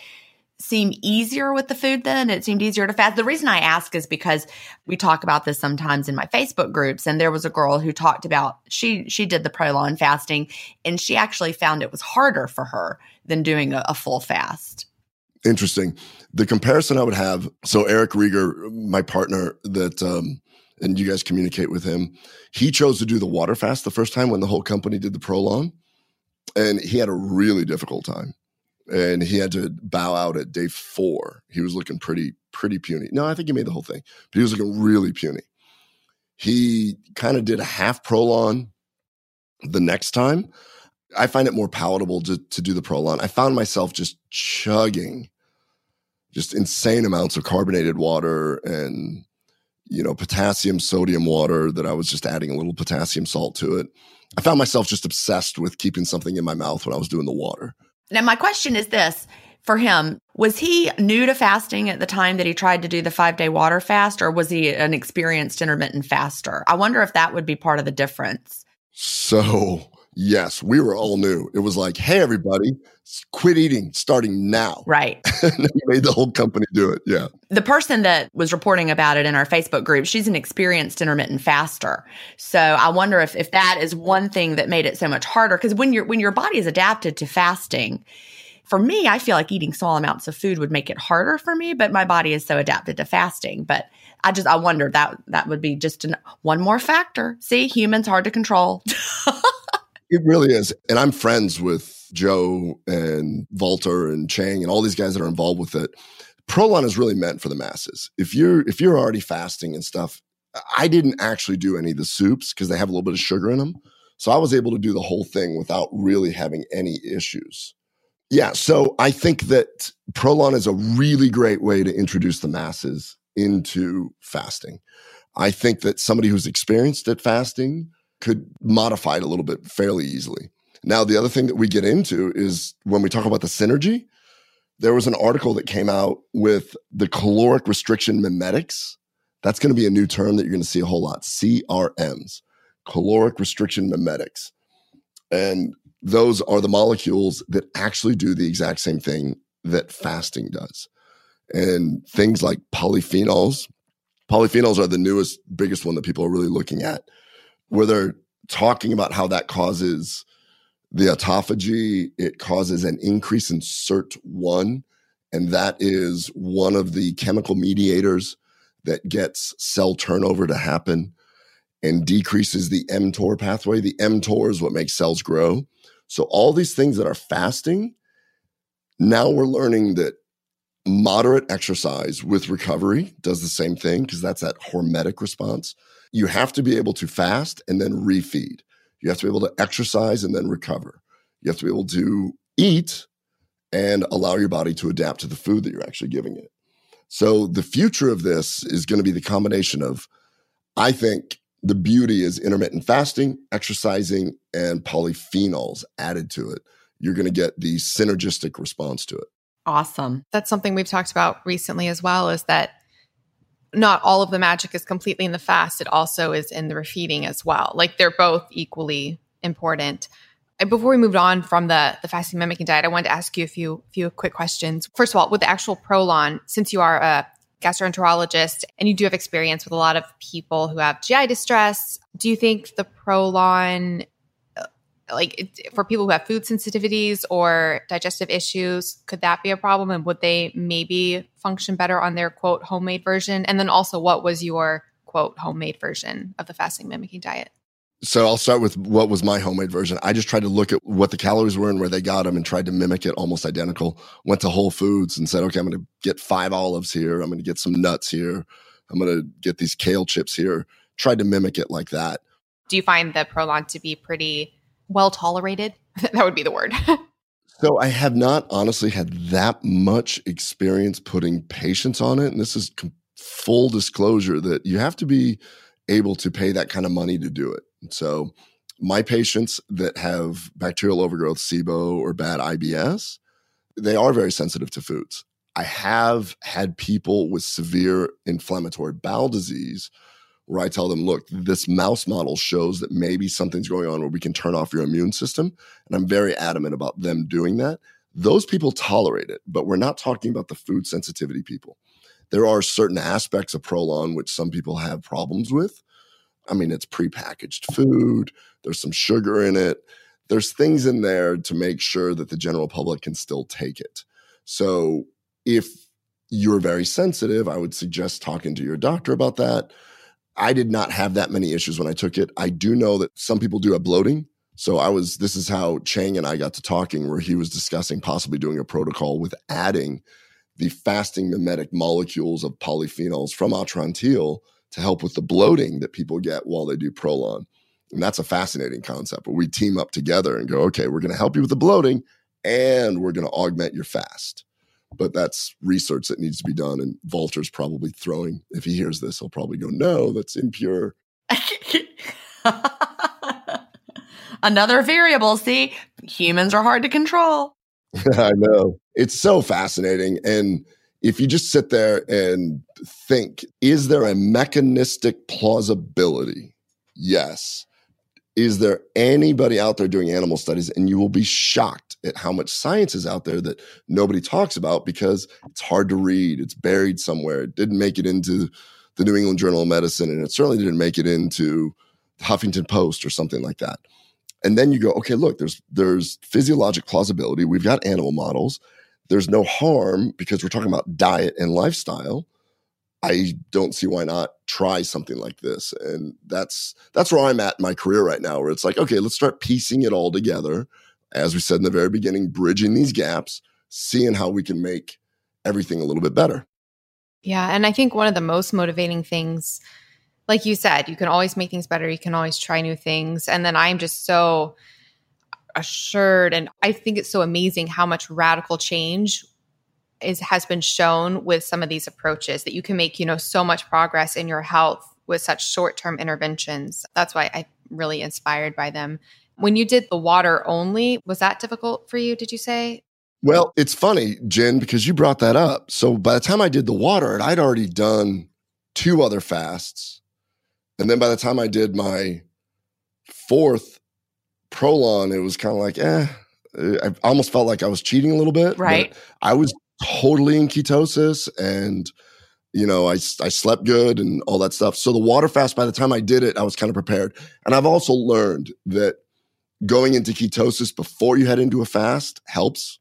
seem easier with the food then? It seemed easier to fast. The reason I ask is because we talk about this sometimes in my Facebook groups, and there was a girl who talked about she did the ProLon fasting, and she actually found it was harder for her than doing a full fast. Interesting. The comparison I would have, so Eric Rieger, my partner that and you guys communicate with him, he chose to do the water fast the first time when the whole company did the ProLon, and he had a really difficult time. And he had to bow out at day 4. He was looking pretty puny. No, I think he made the whole thing, but he was looking really puny. He kind of did a half ProLon the next time. I find it more palatable to do the ProLon. I found myself just chugging just insane amounts of carbonated water and, you know, potassium, sodium water that I was just adding a little potassium salt to it. I found myself just obsessed with keeping something in my mouth when I was doing the water. Now, my question is this for him. Was he new to fasting at the time that he tried to do the 5-day water fast, or was he an experienced intermittent faster? I wonder if that would be part of the difference. So Yes, we were all new. It was like, hey, everybody, quit eating starting now. Right. And we made the whole company do it. Yeah. The person that was reporting about it in our Facebook group, she's an experienced intermittent faster. So I wonder if that is one thing that made it so much harder. Because when your body is adapted to fasting, for me, I feel like eating small amounts of food would make it harder for me, but my body is so adapted to fasting. But I wonder that would be just one more factor. See, humans hard to control. It really is. And I'm friends with Joe and Valter and Cheng and all these guys that are involved with it. ProLon is really meant for the masses. If you're already fasting and stuff, I didn't actually do any of the soups because they have a little bit of sugar in them. So I was able to do the whole thing without really having any issues. Yeah. So I think that ProLon is a really great way to introduce the masses into fasting. I think that somebody who's experienced at fasting could modify it a little bit fairly easily. Now, the other thing that we get into is when we talk about the synergy, there was an article that came out with the caloric restriction mimetics. That's going to be a new term that you're going to see a whole lot, CRMs, caloric restriction mimetics. And those are the molecules that actually do the exact same thing that fasting does. And things like polyphenols. Polyphenols are the newest, biggest one that people are really looking at, where they're talking about how that causes the autophagy. It causes an increase in SIRT1, and that is one of the chemical mediators that gets cell turnover to happen and decreases the mTOR pathway. The mTOR is what makes cells grow. So all these things that are fasting, now we're learning that moderate exercise with recovery does the same thing because that's that hormetic response. You have to be able to fast and then refeed. You have to be able to exercise and then recover. You have to be able to eat and allow your body to adapt to the food that you're actually giving it. So the future of this is going to be the combination of, I think the beauty is intermittent fasting, exercising, and polyphenols added to it. You're going to get the synergistic response to it. Awesome. That's something we've talked about recently as well, is that not all of the magic is completely in the fast. It also is in the refeeding as well. Like they're both equally important. And before we moved on from the fasting mimicking diet, I wanted to ask you a few quick questions. First of all, with the actual ProLon, since you are a gastroenterologist and you do have experience with a lot of people who have GI distress, do you think the ProLon, like for people who have food sensitivities or digestive issues, could that be a problem? And would they maybe function better on their quote homemade version? And then also, what was your quote homemade version of the fasting mimicking diet? So I'll start with what was my homemade version. I just tried to look at what the calories were and where they got them and tried to mimic it almost identical. Went to Whole Foods and said, okay, I'm going to get 5 olives here. I'm going to get some nuts here. I'm going to get these kale chips here. Tried to mimic it like that. Do you find the ProLon to be pretty well tolerated? That would be the word. So I have not honestly had that much experience putting patients on it. And this is full disclosure that you have to be able to pay that kind of money to do it. And so my patients that have bacterial overgrowth, SIBO, or bad IBS, they are very sensitive to foods. I have had people with severe inflammatory bowel disease where I tell them, look, this mouse model shows that maybe something's going on where we can turn off your immune system. And I'm very adamant about them doing that. Those people tolerate it, but we're not talking about the food sensitivity people. There are certain aspects of ProLon which some people have problems with. I mean, it's prepackaged food. There's some sugar in it. There's things in there to make sure that the general public can still take it. So if you're very sensitive, I would suggest talking to your doctor about that. I did not have that many issues when I took it. I do know that some people do have bloating. So this is how Cheng and I got to talking, where he was discussing possibly doing a protocol with adding the fasting mimetic molecules of polyphenols from Atrantil to help with the bloating that people get while they do ProLon. And that's a fascinating concept, where we team up together and go, okay, we're going to help you with the bloating and we're going to augment your fast. But that's research that needs to be done. And Valter's probably throwing, if he hears this, he'll probably go, no, that's impure. Another variable. See, humans are hard to control. I know. It's so fascinating. And if you just sit there and think, is there a mechanistic plausibility? Yes. Is there anybody out there doing animal studies? And you will be shocked at how much science is out there that nobody talks about because it's hard to read. It's buried somewhere. It didn't make it into the New England Journal of Medicine, and it certainly didn't make it into the Huffington Post or something like that. And then you go, okay, look, there's physiologic plausibility. We've got animal models. There's no harm because we're talking about diet and lifestyle. I don't see why not try something like this. And that's where I'm at in my career right now, where it's like, okay, let's start piecing it all together. As we said in the very beginning, bridging these gaps, seeing how we can make everything a little bit better. Yeah. And I think one of the most motivating things, like you said, you can always make things better. You can always try new things. And then I'm just so assured. And I think it's so amazing how much radical change has been shown with some of these approaches, that you can make, so much progress in your health with such short-term interventions. That's why I'm really inspired by them. When you did the water only, was that difficult for you, did you say? Well, it's funny, Jen, because you brought that up. So by the time I did the water, I'd already done 2 other fasts. And then by the time I did my 4th ProLon, it was kind of like, I almost felt like I was cheating a little bit. Right. I was totally in ketosis, and I slept good and all that stuff. So the water fast, by the time I did it, I was kind of prepared. And I've also learned that going into ketosis before you head into a fast helps,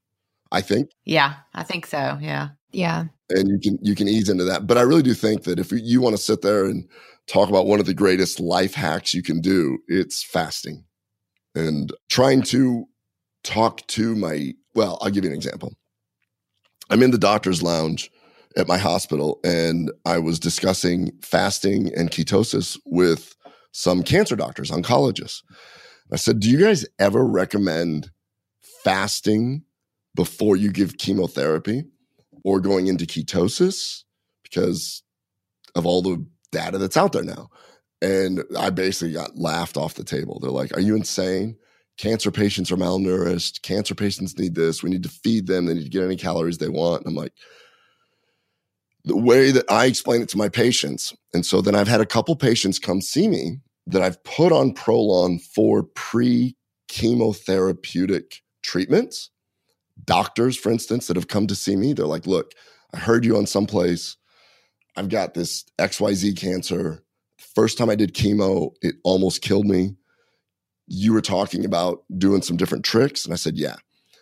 I think. Yeah, I think so. Yeah. Yeah. And you can ease into that. But I really do think that if you want to sit there and talk about one of the greatest life hacks you can do, it's fasting. And trying to talk to I'll give you an example. I'm in the doctor's lounge at my hospital, and I was discussing fasting and ketosis with some cancer doctors, oncologists. I said, do you guys ever recommend fasting before you give chemotherapy or going into ketosis because of all the data that's out there now? And I basically got laughed off the table. They're like, are you insane? Cancer patients are malnourished. Cancer patients need this. We need to feed them. They need to get any calories they want. And I'm like, the way that I explain it to my patients. And so then I've had a couple patients come see me that I've put on ProLon for pre-chemotherapeutic treatments. Doctors, for instance, that have come to see me, they're like, look, I heard you on someplace. I've got this XYZ cancer. First time I did chemo, it almost killed me. You were talking about doing some different tricks. And I said, yeah.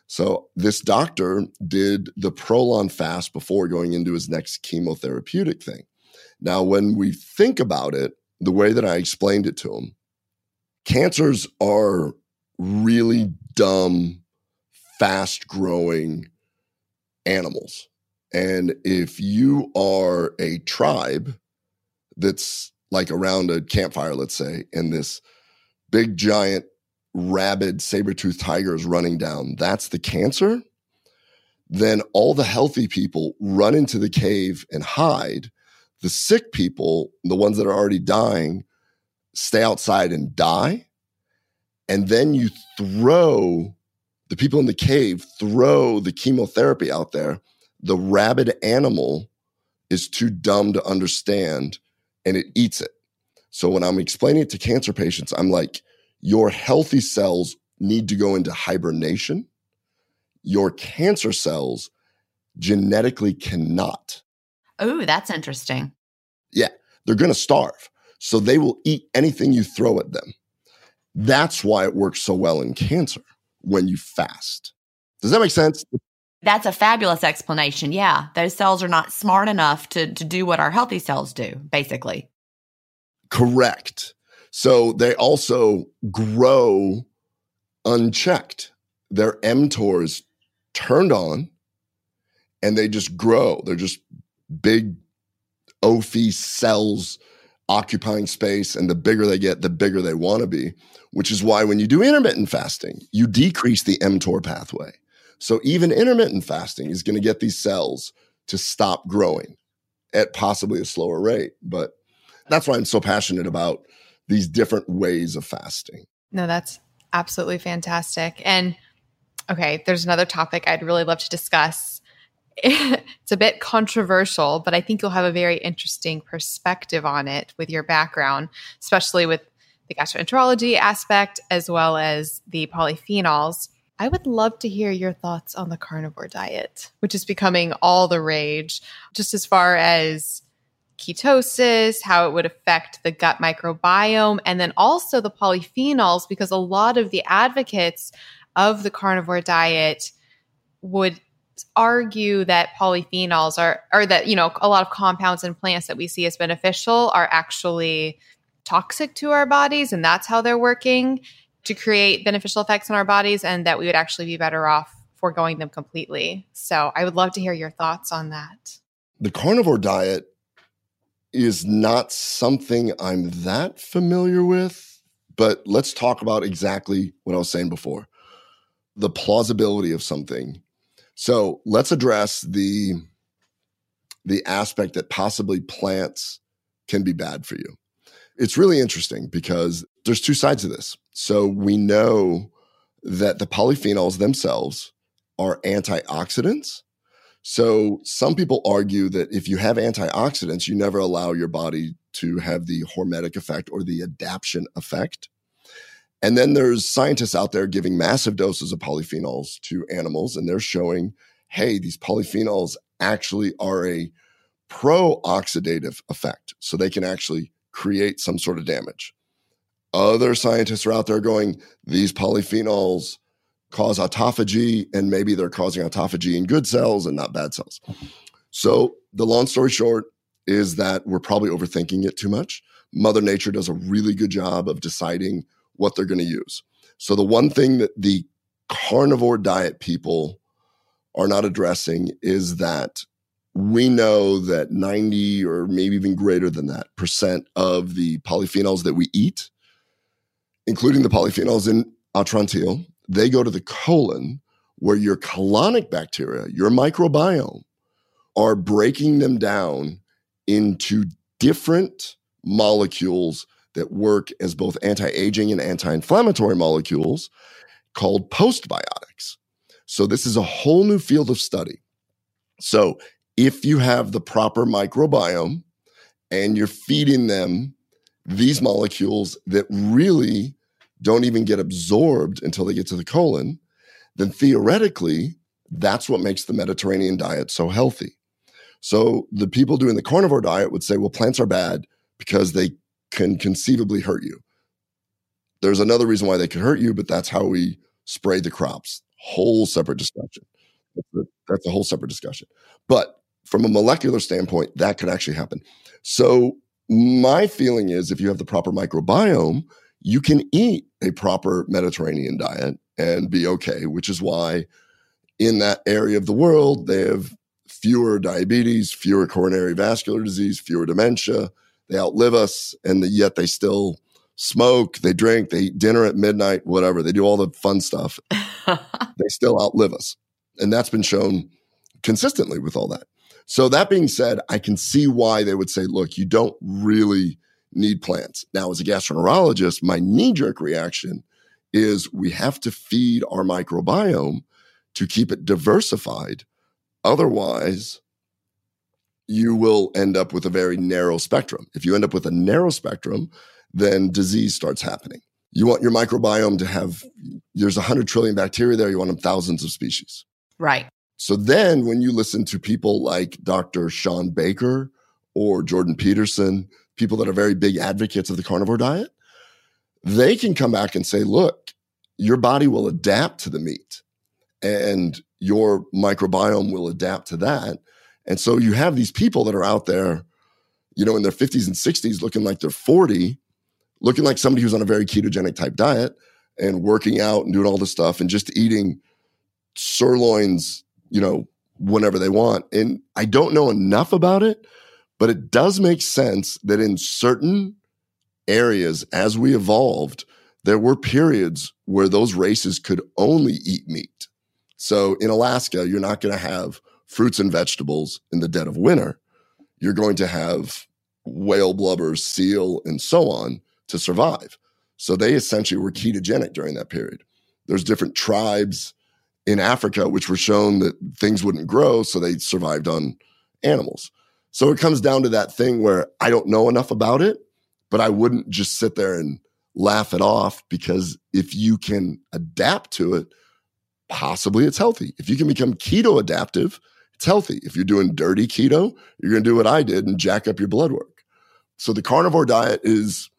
So this doctor did the ProLon fast before going into his next chemotherapeutic thing. Now, when we think about it, the way that I explained it to him, cancers are really dumb, fast-growing animals. And if you are a tribe that's like around a campfire, let's say, and this big, giant, rabid saber-toothed tiger is running down, that's the cancer, then all the healthy people run into the cave and hide. The sick people, the ones that are already dying, stay outside and die. And then you throw the chemotherapy out there. The rabid animal is too dumb to understand, and it eats it. So when I'm explaining it to cancer patients, I'm like, your healthy cells need to go into hibernation. Your cancer cells genetically cannot. Oh, that's interesting. Yeah, they're going to starve. So they will eat anything you throw at them. That's why it works so well in cancer when you fast. Does that make sense? That's a fabulous explanation. Yeah, those cells are not smart enough to do what our healthy cells do, basically. Correct. So they also grow unchecked. Their mTOR is turned on and they just grow. They're just big oafy cells occupying space. And the bigger they get, the bigger they want to be, which is why when you do intermittent fasting, you decrease the mTOR pathway. So even intermittent fasting is going to get these cells to stop growing at possibly a slower rate. But that's why I'm so passionate about these different ways of fasting. No, that's absolutely fantastic. And okay, there's another topic I'd really love to discuss. It's a bit controversial, but I think you'll have a very interesting perspective on it with your background, especially with the gastroenterology aspect, as well as the polyphenols. I would love to hear your thoughts on the carnivore diet, which is becoming all the rage, just as far as ketosis, how it would affect the gut microbiome, and then also the polyphenols, because a lot of the advocates of the carnivore diet would argue that polyphenols are, or that, you know, a lot of compounds in plants that we see as beneficial are actually toxic to our bodies, and that's how they're working to create beneficial effects on our bodies, and that we would actually be better off foregoing them completely. So I would love to hear your thoughts on that. The carnivore diet is not something I'm that familiar with, but let's talk about exactly what I was saying before, the plausibility of something. So let's address the aspect that possibly plants can be bad for you. It's really interesting because there's two sides of this. So we know that the polyphenols themselves are antioxidants. So some people argue that if you have antioxidants, you never allow your body to have the hormetic effect or the adaptation effect. And then there's scientists out there giving massive doses of polyphenols to animals, and they're showing, hey, these polyphenols actually are a pro-oxidative effect. So they can actually create some sort of damage. Other scientists are out there going, these polyphenols cause autophagy, and maybe they're causing autophagy in good cells and not bad cells. So the long story short is that we're probably overthinking it too much. Mother Nature does a really good job of deciding what they're going to use. So the one thing that the carnivore diet people are not addressing is that we know that 90 or maybe even greater than that % of the polyphenols that we eat, including the polyphenols in Atrantil, they go to the colon, where your colonic bacteria, your microbiome, are breaking them down into different molecules that work as both anti-aging and anti-inflammatory molecules called postbiotics. So this is a whole new field of study. So if you have the proper microbiome and you're feeding them these molecules that really don't even get absorbed until they get to the colon, then theoretically, that's what makes the Mediterranean diet so healthy. So the people doing the carnivore diet would say, well, plants are bad because they can conceivably hurt you. There's another reason why they could hurt you, but that's how we spray the crops. Whole separate discussion. That's a whole separate discussion. But from a molecular standpoint, that could actually happen. So my feeling is if you have the proper microbiome, you can eat a proper Mediterranean diet and be okay, which is why in that area of the world, they have fewer diabetes, fewer coronary vascular disease, fewer dementia. They outlive us, and yet they still smoke, they drink, they eat dinner at midnight, whatever. They do all the fun stuff. They still outlive us. And that's been shown consistently with all that. So that being said, I can see why they would say, look, you don't really need plants. Now, as a gastroenterologist, my knee-jerk reaction is we have to feed our microbiome to keep it diversified. Otherwise, you will end up with a very narrow spectrum. If you end up with a narrow spectrum, then disease starts happening. You want your microbiome to have, there's 100 trillion bacteria there. You want them thousands of species. Right. So then when you listen to people like Dr. Sean Baker or Jordan Peterson, people that are very big advocates of the carnivore diet, they can come back and say, look, your body will adapt to the meat and your microbiome will adapt to that. And so you have these people that are out there, you know, in their 50s and 60s, looking like they're 40, looking like somebody who's on a very ketogenic type diet and working out and doing all this stuff and just eating sirloins, you know, whenever they want. And I don't know enough about it, but it does make sense that in certain areas, as we evolved, there were periods where those races could only eat meat. So in Alaska, you're not going to have fruits and vegetables in the dead of winter. You're going to have whale blubber, seal, and so on to survive. So they essentially were ketogenic during that period. There's different tribes in Africa which were shown that things wouldn't grow, so they survived on animals. So it comes down to that thing where I don't know enough about it, but I wouldn't just sit there and laugh it off, because if you can adapt to it, possibly it's healthy. If you can become keto adaptive, it's healthy. If you're doing dirty keto, you're going to do what I did and jack up your blood work. So the carnivore diet is,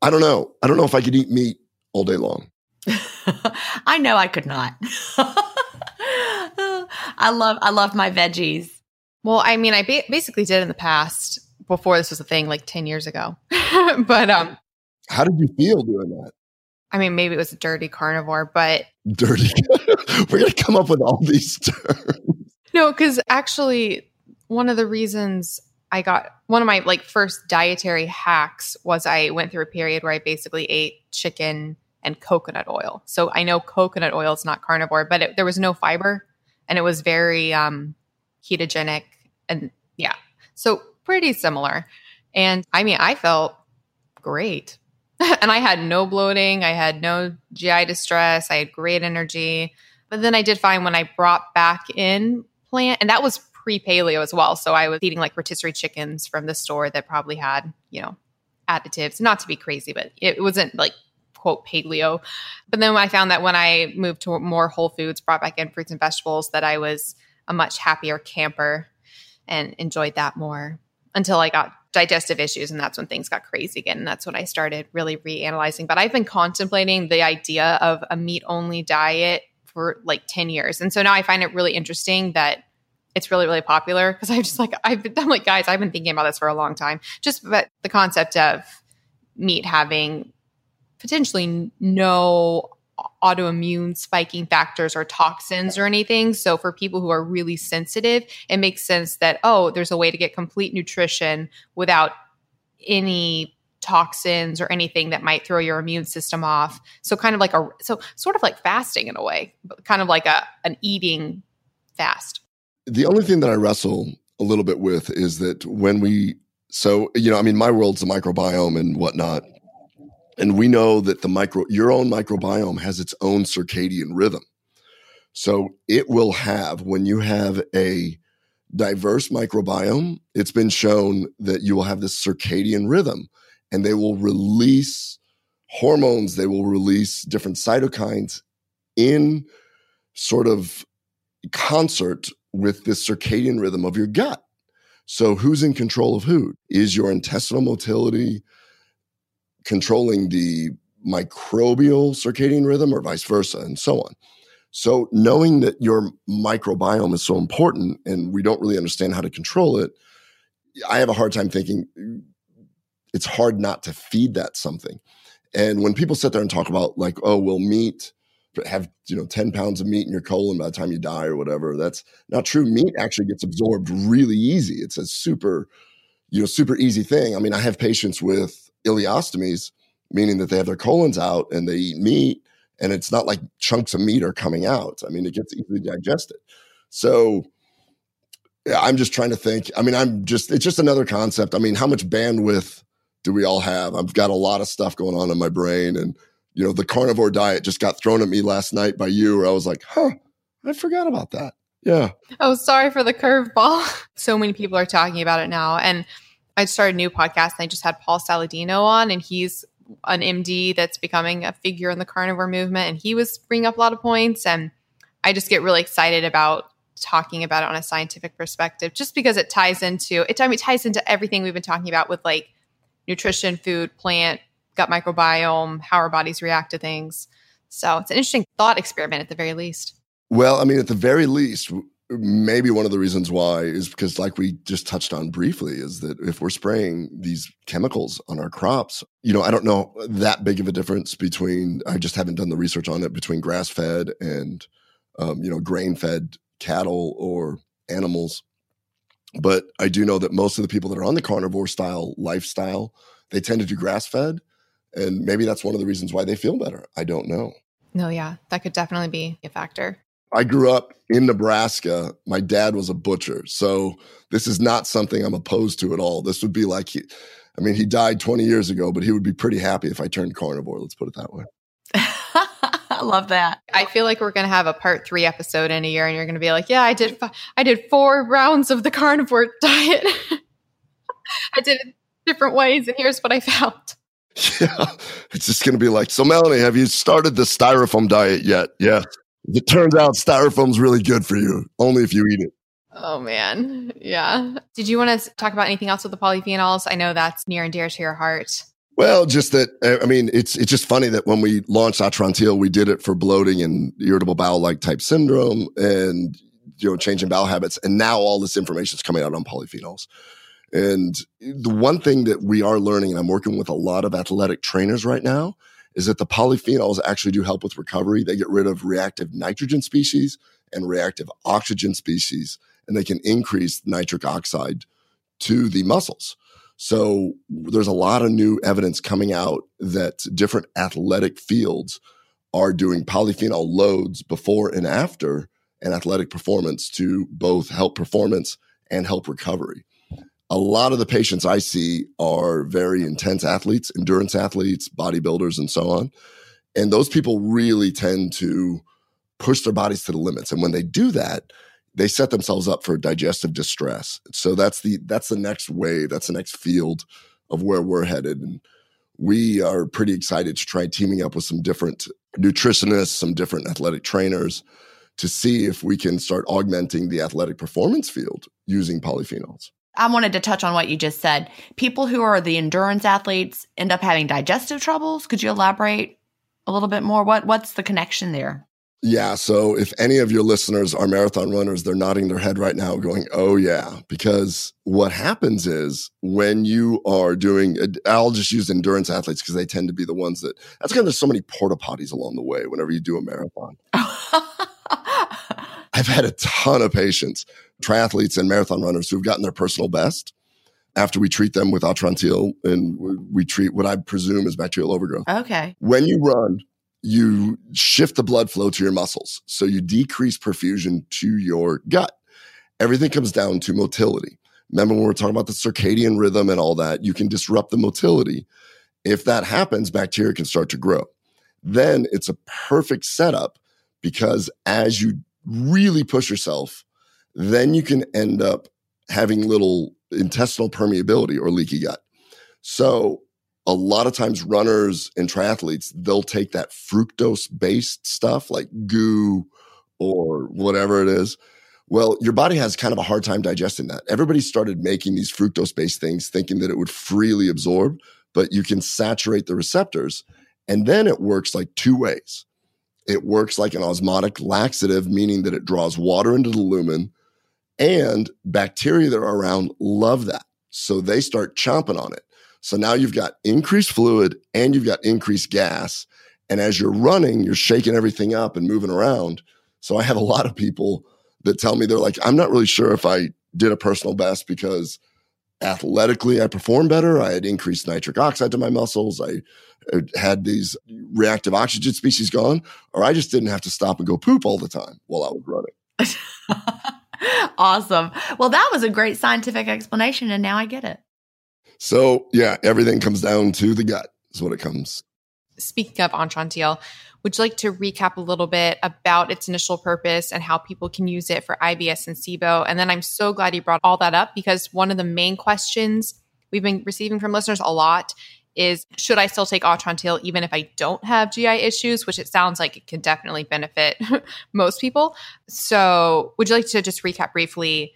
I don't know. I don't know if I could eat meat all day long. I know I could not. I love my veggies. Well, I mean, I basically did in the past before this was a thing, like 10 years ago. But how did you feel doing that? I mean, maybe it was a dirty carnivore, but dirty. We're going to come up with all these terms. No, because actually one of the reasons I got one of my like first dietary hacks was I went through a period where I basically ate chicken and coconut oil. So I know coconut oil is not carnivore, but there was no fiber and it was very ketogenic. And yeah, so pretty similar. And I mean, I felt great. And I had no bloating. I had no GI distress. I had great energy. But then I did find when I brought back in plant, and that was pre-paleo as well. So I was eating like rotisserie chickens from the store that probably had, you know, additives, not to be crazy, but it wasn't like, quote, paleo. But then I found that when I moved to more whole foods, brought back in fruits and vegetables, that I was a much happier camper and enjoyed that more until I got digestive issues. And that's when things got crazy again. And that's when I started really reanalyzing. But I've been contemplating the idea of a meat-only diet for like 10 years. And so now I find it really interesting that it's really, really popular, because I'm like, guys, I've been thinking about this for a long time. Just but the concept of meat having potentially no autoimmune spiking factors or toxins or anything. So for people who are really sensitive, it makes sense that, oh, there's a way to get complete nutrition without any toxins or anything that might throw your immune system off. So kind of like sort of like fasting in a way, but kind of like an eating fast. The only thing that I wrestle a little bit with is that my world's the microbiome and whatnot. And we know that your own microbiome has its own circadian rhythm. So it will have, when you have a diverse microbiome, it's been shown that you will have this circadian rhythm, and they will release hormones, they will release different cytokines in sort of concert with this circadian rhythm of your gut. So who's in control of who? Is your intestinal motility controlling the microbial circadian rhythm, or vice versa, and so on? So knowing that your microbiome is so important and we don't really understand how to control it, I have a hard time thinking it's hard not to feed that something. And when people sit there and talk about like, oh, well, meat, have 10 pounds of meat in your colon by the time you die or whatever, that's not true. Meat actually gets absorbed really easy. It's a super easy thing. I mean, I have patients with ileostomies, meaning that they have their colons out and they eat meat, and it's not like chunks of meat are coming out. I mean, it gets easily digested. So I'm just trying to think. I mean, it's just another concept. I mean, how much bandwidth do we all have? I've got a lot of stuff going on in my brain, and the carnivore diet just got thrown at me last night by you, where I was like, huh, I forgot about that. Yeah. Oh, sorry for the curveball. So many people are talking about it now. And I started a new podcast, and I just had Paul Saladino on, and he's an MD that's becoming a figure in the carnivore movement. And he was bringing up a lot of points, and I just get really excited about talking about it on a scientific perspective, just because it ties into it. I mean, it ties into everything we've been talking about with like nutrition, food, plant, gut microbiome, how our bodies react to things. So it's an interesting thought experiment at the very least. Well, I mean, at the very least, maybe one of the reasons why is because, like we just touched on briefly, is that if we're spraying these chemicals on our crops, I don't know that big of a difference between, I just haven't done the research on it, between grass-fed and, grain-fed cattle or animals. But I do know that most of the people that are on the carnivore-style lifestyle, they tend to do grass-fed, and maybe that's one of the reasons why they feel better. I don't know. No, yeah, that could definitely be a factor. I grew up in Nebraska. My dad was a butcher. So this is not something I'm opposed to at all. This would be like, he died 20 years ago, but he would be pretty happy if I turned carnivore. Let's put it that way. I love that. I feel like we're going to have a part 3 episode in a year, and you're going to be like, yeah, I did 4 rounds of the carnivore diet. I did it different ways, and here's what I found. Yeah, it's just going to be like, so Melanie, have you started the styrofoam diet yet? Yeah. It turns out styrofoam's really good for you, only if you eat it. Oh, man. Yeah. Did you want to talk about anything else with the polyphenols? I know that's near and dear to your heart. Well, just that, I mean, it's just funny that when we launched Atrantil, we did it for bloating and irritable bowel-like type syndrome and, you know, changing bowel habits. And now all this information is coming out on polyphenols. And the one thing that we are learning, and I'm working with a lot of athletic trainers right now, is that the polyphenols actually do help with recovery. They get rid of reactive nitrogen species and reactive oxygen species, and they can increase nitric oxide to the muscles. So there's a lot of new evidence coming out that different athletic fields are doing polyphenol loads before and after an athletic performance to both help performance and help recovery. A lot of the patients I see are very intense athletes, endurance athletes, bodybuilders, and so on. And those people really tend to push their bodies to the limits. And when they do that, they set themselves up for digestive distress. So that's the next wave. That's the next field of where we're headed. And we are pretty excited to try teaming up with some different nutritionists, some different athletic trainers to see if we can start augmenting the athletic performance field using polyphenols. I wanted to touch on what you just said. People who are the endurance athletes end up having digestive troubles. Could you elaborate a little bit more? What's the connection there? Yeah. So if any of your listeners are marathon runners, they're nodding their head right now going, oh yeah, because what happens is when you are doing, I'll just use endurance athletes because they tend to be the ones that's kind of, there's so many porta potties along the way whenever you do a marathon. I've had a ton of patients, triathletes and marathon runners who've gotten their personal best after we treat them with Atrantil and we treat what I presume is bacterial overgrowth. Okay. When you run, you shift the blood flow to your muscles. So you decrease perfusion to your gut. Everything comes down to motility. Remember when we were talking about the circadian rhythm and all that, you can disrupt the motility. If that happens, bacteria can start to grow. Then it's a perfect setup because as you really push yourself, then you can end up having little intestinal permeability or leaky gut. So a lot of times runners and triathletes, they'll take that fructose-based stuff like goo or whatever it is. Well, your body has kind of a hard time digesting that. Everybody started making these fructose-based things thinking that it would freely absorb, but you can saturate the receptors. And then it works like two ways. It works like an osmotic laxative, meaning that it draws water into the lumen, and bacteria that are around love that. So they start chomping on it. So now you've got increased fluid and you've got increased gas. And as you're running, you're shaking everything up and moving around. So I have a lot of people that tell me, they're like, I'm not really sure if I did a personal best because athletically I performed better. I had increased nitric oxide to my muscles. I had these reactive oxygen species gone, or I just didn't have to stop and go poop all the time while I was running. Awesome. Well, that was a great scientific explanation. And now I get it. So yeah, everything comes down to the gut is what it comes. Speaking of Atrantil, would you like to recap a little bit about its initial purpose and how people can use it for IBS and SIBO? And then I'm so glad you brought all that up because one of the main questions we've been receiving from listeners a lot is, should I still take Atrantil even if I don't have GI issues, which it sounds like it can definitely benefit most people. So would you like to just recap briefly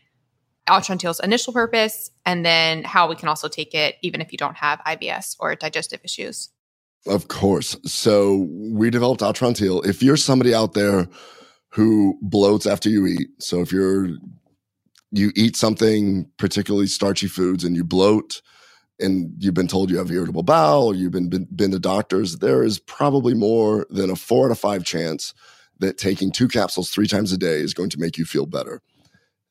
Atrantil's initial purpose, and then how we can also take it even if you don't have IBS or digestive issues? Of course. So we developed Atrantil. If you're somebody out there who bloats after you eat, so if you eat something, particularly starchy foods, and you bloat, and you've been told you have irritable bowel, you've been to doctors, there is probably more than a 4 out of 5 chance that taking 2 capsules 3 times a day is going to make you feel better.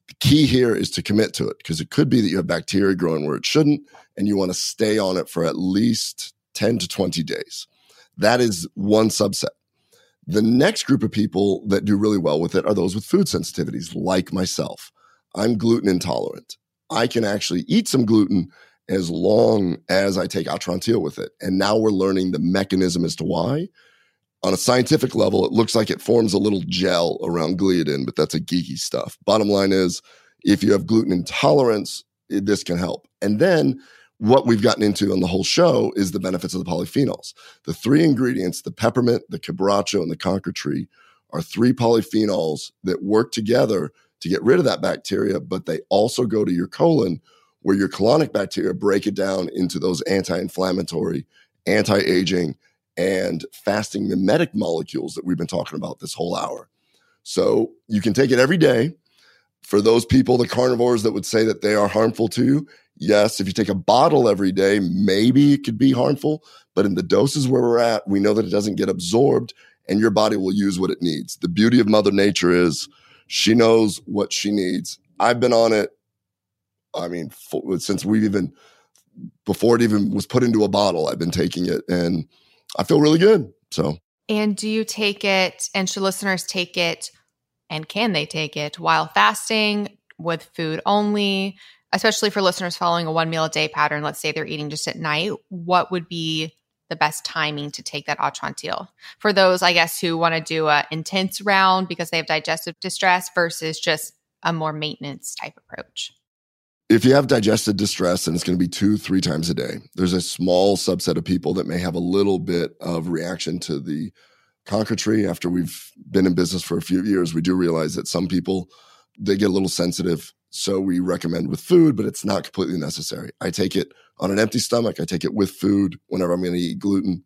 The key here is to commit to it because it could be that you have bacteria growing where it shouldn't, and you want to stay on it for at least 10 to 20 days. That is one subset. The next group of people that do really well with it are those with food sensitivities, like myself. I'm gluten intolerant. I can actually eat some gluten as long as I take Atrantil with it. And now we're learning the mechanism as to why. On a scientific level, it looks like it forms a little gel around gliadin, but that's a geeky stuff. Bottom line is, if you have gluten intolerance, this can help. And then what we've gotten into on the whole show is the benefits of the polyphenols. The three ingredients, the peppermint, the quebracho, and the conker tree, are three polyphenols that work together to get rid of that bacteria, but they also go to your colon where your colonic bacteria break it down into those anti-inflammatory, anti-aging, and fasting mimetic molecules that we've been talking about this whole hour. So you can take it every day. For those people, the carnivores that would say that they are harmful to you, yes, if you take a bottle every day, maybe it could be harmful, but in the doses where we're at, we know that it doesn't get absorbed and your body will use what it needs. The beauty of Mother Nature is she knows what she needs. I've been on it, I mean, before it even was put into a bottle, I've been taking it and I feel really good. So, and do you take it, and should listeners take it, and can they take it while fasting, with food only, especially for listeners following a one meal a day pattern? Let's say they're eating just at night. What would be the best timing to take that Atrantil? For those, I guess, who want to do an intense round because they have digestive distress versus just a more maintenance type approach. If you have digestive distress, and it's going to be 2-3 times a day, there's a small subset of people that may have a little bit of reaction to the conker tree. After we've been in business for a few years, we do realize that some people, they get a little sensitive. So we recommend with food, but it's not completely necessary. I take it on an empty stomach. I take it with food whenever I'm going to eat gluten.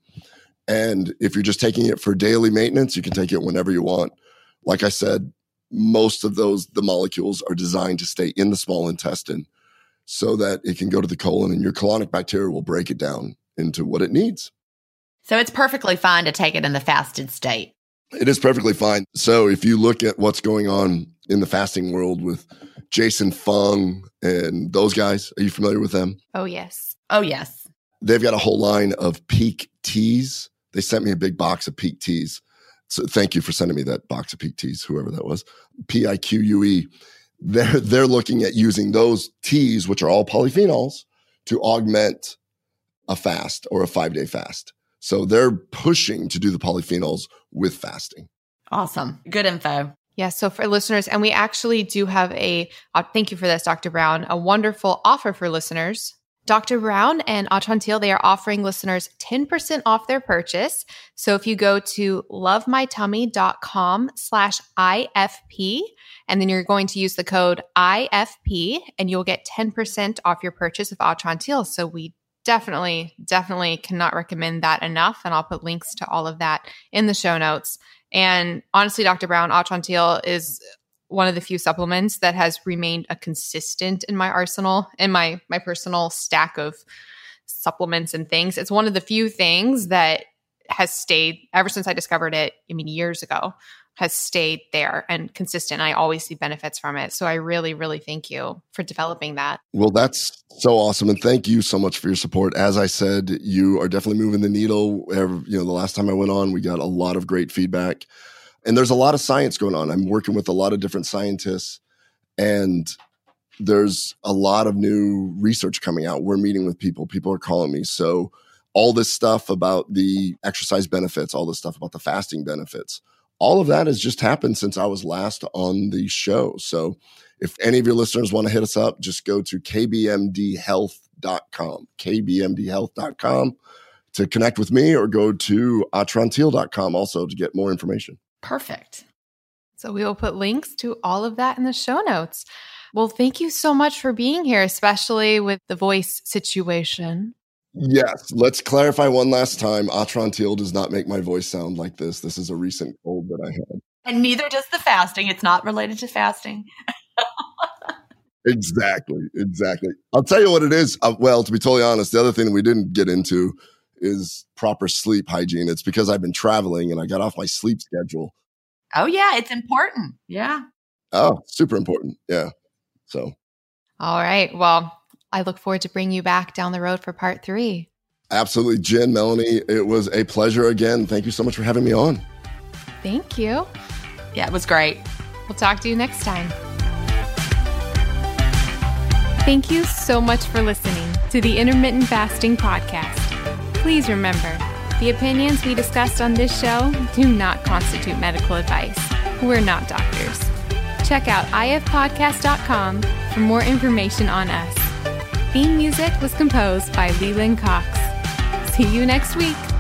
And if you're just taking it for daily maintenance, you can take it whenever you want. Like I said, most of those, the molecules are designed to stay in the small intestine so that it can go to the colon and your colonic bacteria will break it down into what it needs. So it's perfectly fine to take it in the fasted state. It is perfectly fine. So if you look at what's going on in the fasting world with Jason Fung and those guys, are you familiar with them? Oh, yes. Oh, yes. They've got a whole line of peak teas. They sent me a big box of peak teas. So thank you for sending me that box of peak teas, whoever that was, P-I-Q-U-E. They're looking at using those teas, which are all polyphenols, to augment a fast or a 5-day fast. So they're pushing to do the polyphenols with fasting. Awesome. Good info. Yeah. So for listeners, and we actually do have thank you for this, Dr. Brown, a wonderful offer for listeners. Dr. Brown and Atrantil, they are offering listeners 10% off their purchase. So if you go to lovemytummy.com/IFP, and then you're going to use the code IFP, and you'll get 10% off your purchase of Atrantil. So we definitely cannot recommend that enough. And I'll put links to all of that in the show notes. And honestly, Dr. Brown, Atrantil is one of the few supplements that has remained a consistent in my arsenal, in my personal stack of supplements and things. It's one of the few things that has stayed ever since I discovered it, I mean, years ago, has stayed there and consistent. I always see benefits from it. So I really, really thank you for developing that. Well, that's so awesome. And thank you so much for your support. As I said, you are definitely moving the needle. The last time I went on, we got a lot of great feedback. And there's a lot of science going on. I'm working with a lot of different scientists, and there's a lot of new research coming out. We're meeting with people. People are calling me. So all this stuff about the exercise benefits, all this stuff about the fasting benefits, all of that has just happened since I was last on the show. So if any of your listeners want to hit us up, just go to kbmdhealth.com to connect with me, or go to atrantil.com also to get more information. Perfect. So we will put links to all of that in the show notes. Well, thank you so much for being here, especially with the voice situation. Yes. Let's clarify one last time. Atrantil does not make my voice sound like this. This is a recent cold that I had. And neither does the fasting. It's not related to fasting. Exactly. I'll tell you what it is. Well, to be totally honest, the other thing that we didn't get into is proper sleep hygiene. It's because I've been traveling and I got off my sleep schedule. Oh, yeah. It's important. Yeah. Oh, super important. Yeah. So. All right. Well, I look forward to bringing you back down the road for part 3. Absolutely. Jen, Melanie, it was a pleasure again. Thank you so much for having me on. Thank you. Yeah, it was great. We'll talk to you next time. Thank you so much for listening to the Intermittent Fasting Podcast. Please remember, the opinions we discussed on this show do not constitute medical advice. We're not doctors. Check out ifpodcast.com for more information on us. Theme music was composed by Leland Cox. See you next week.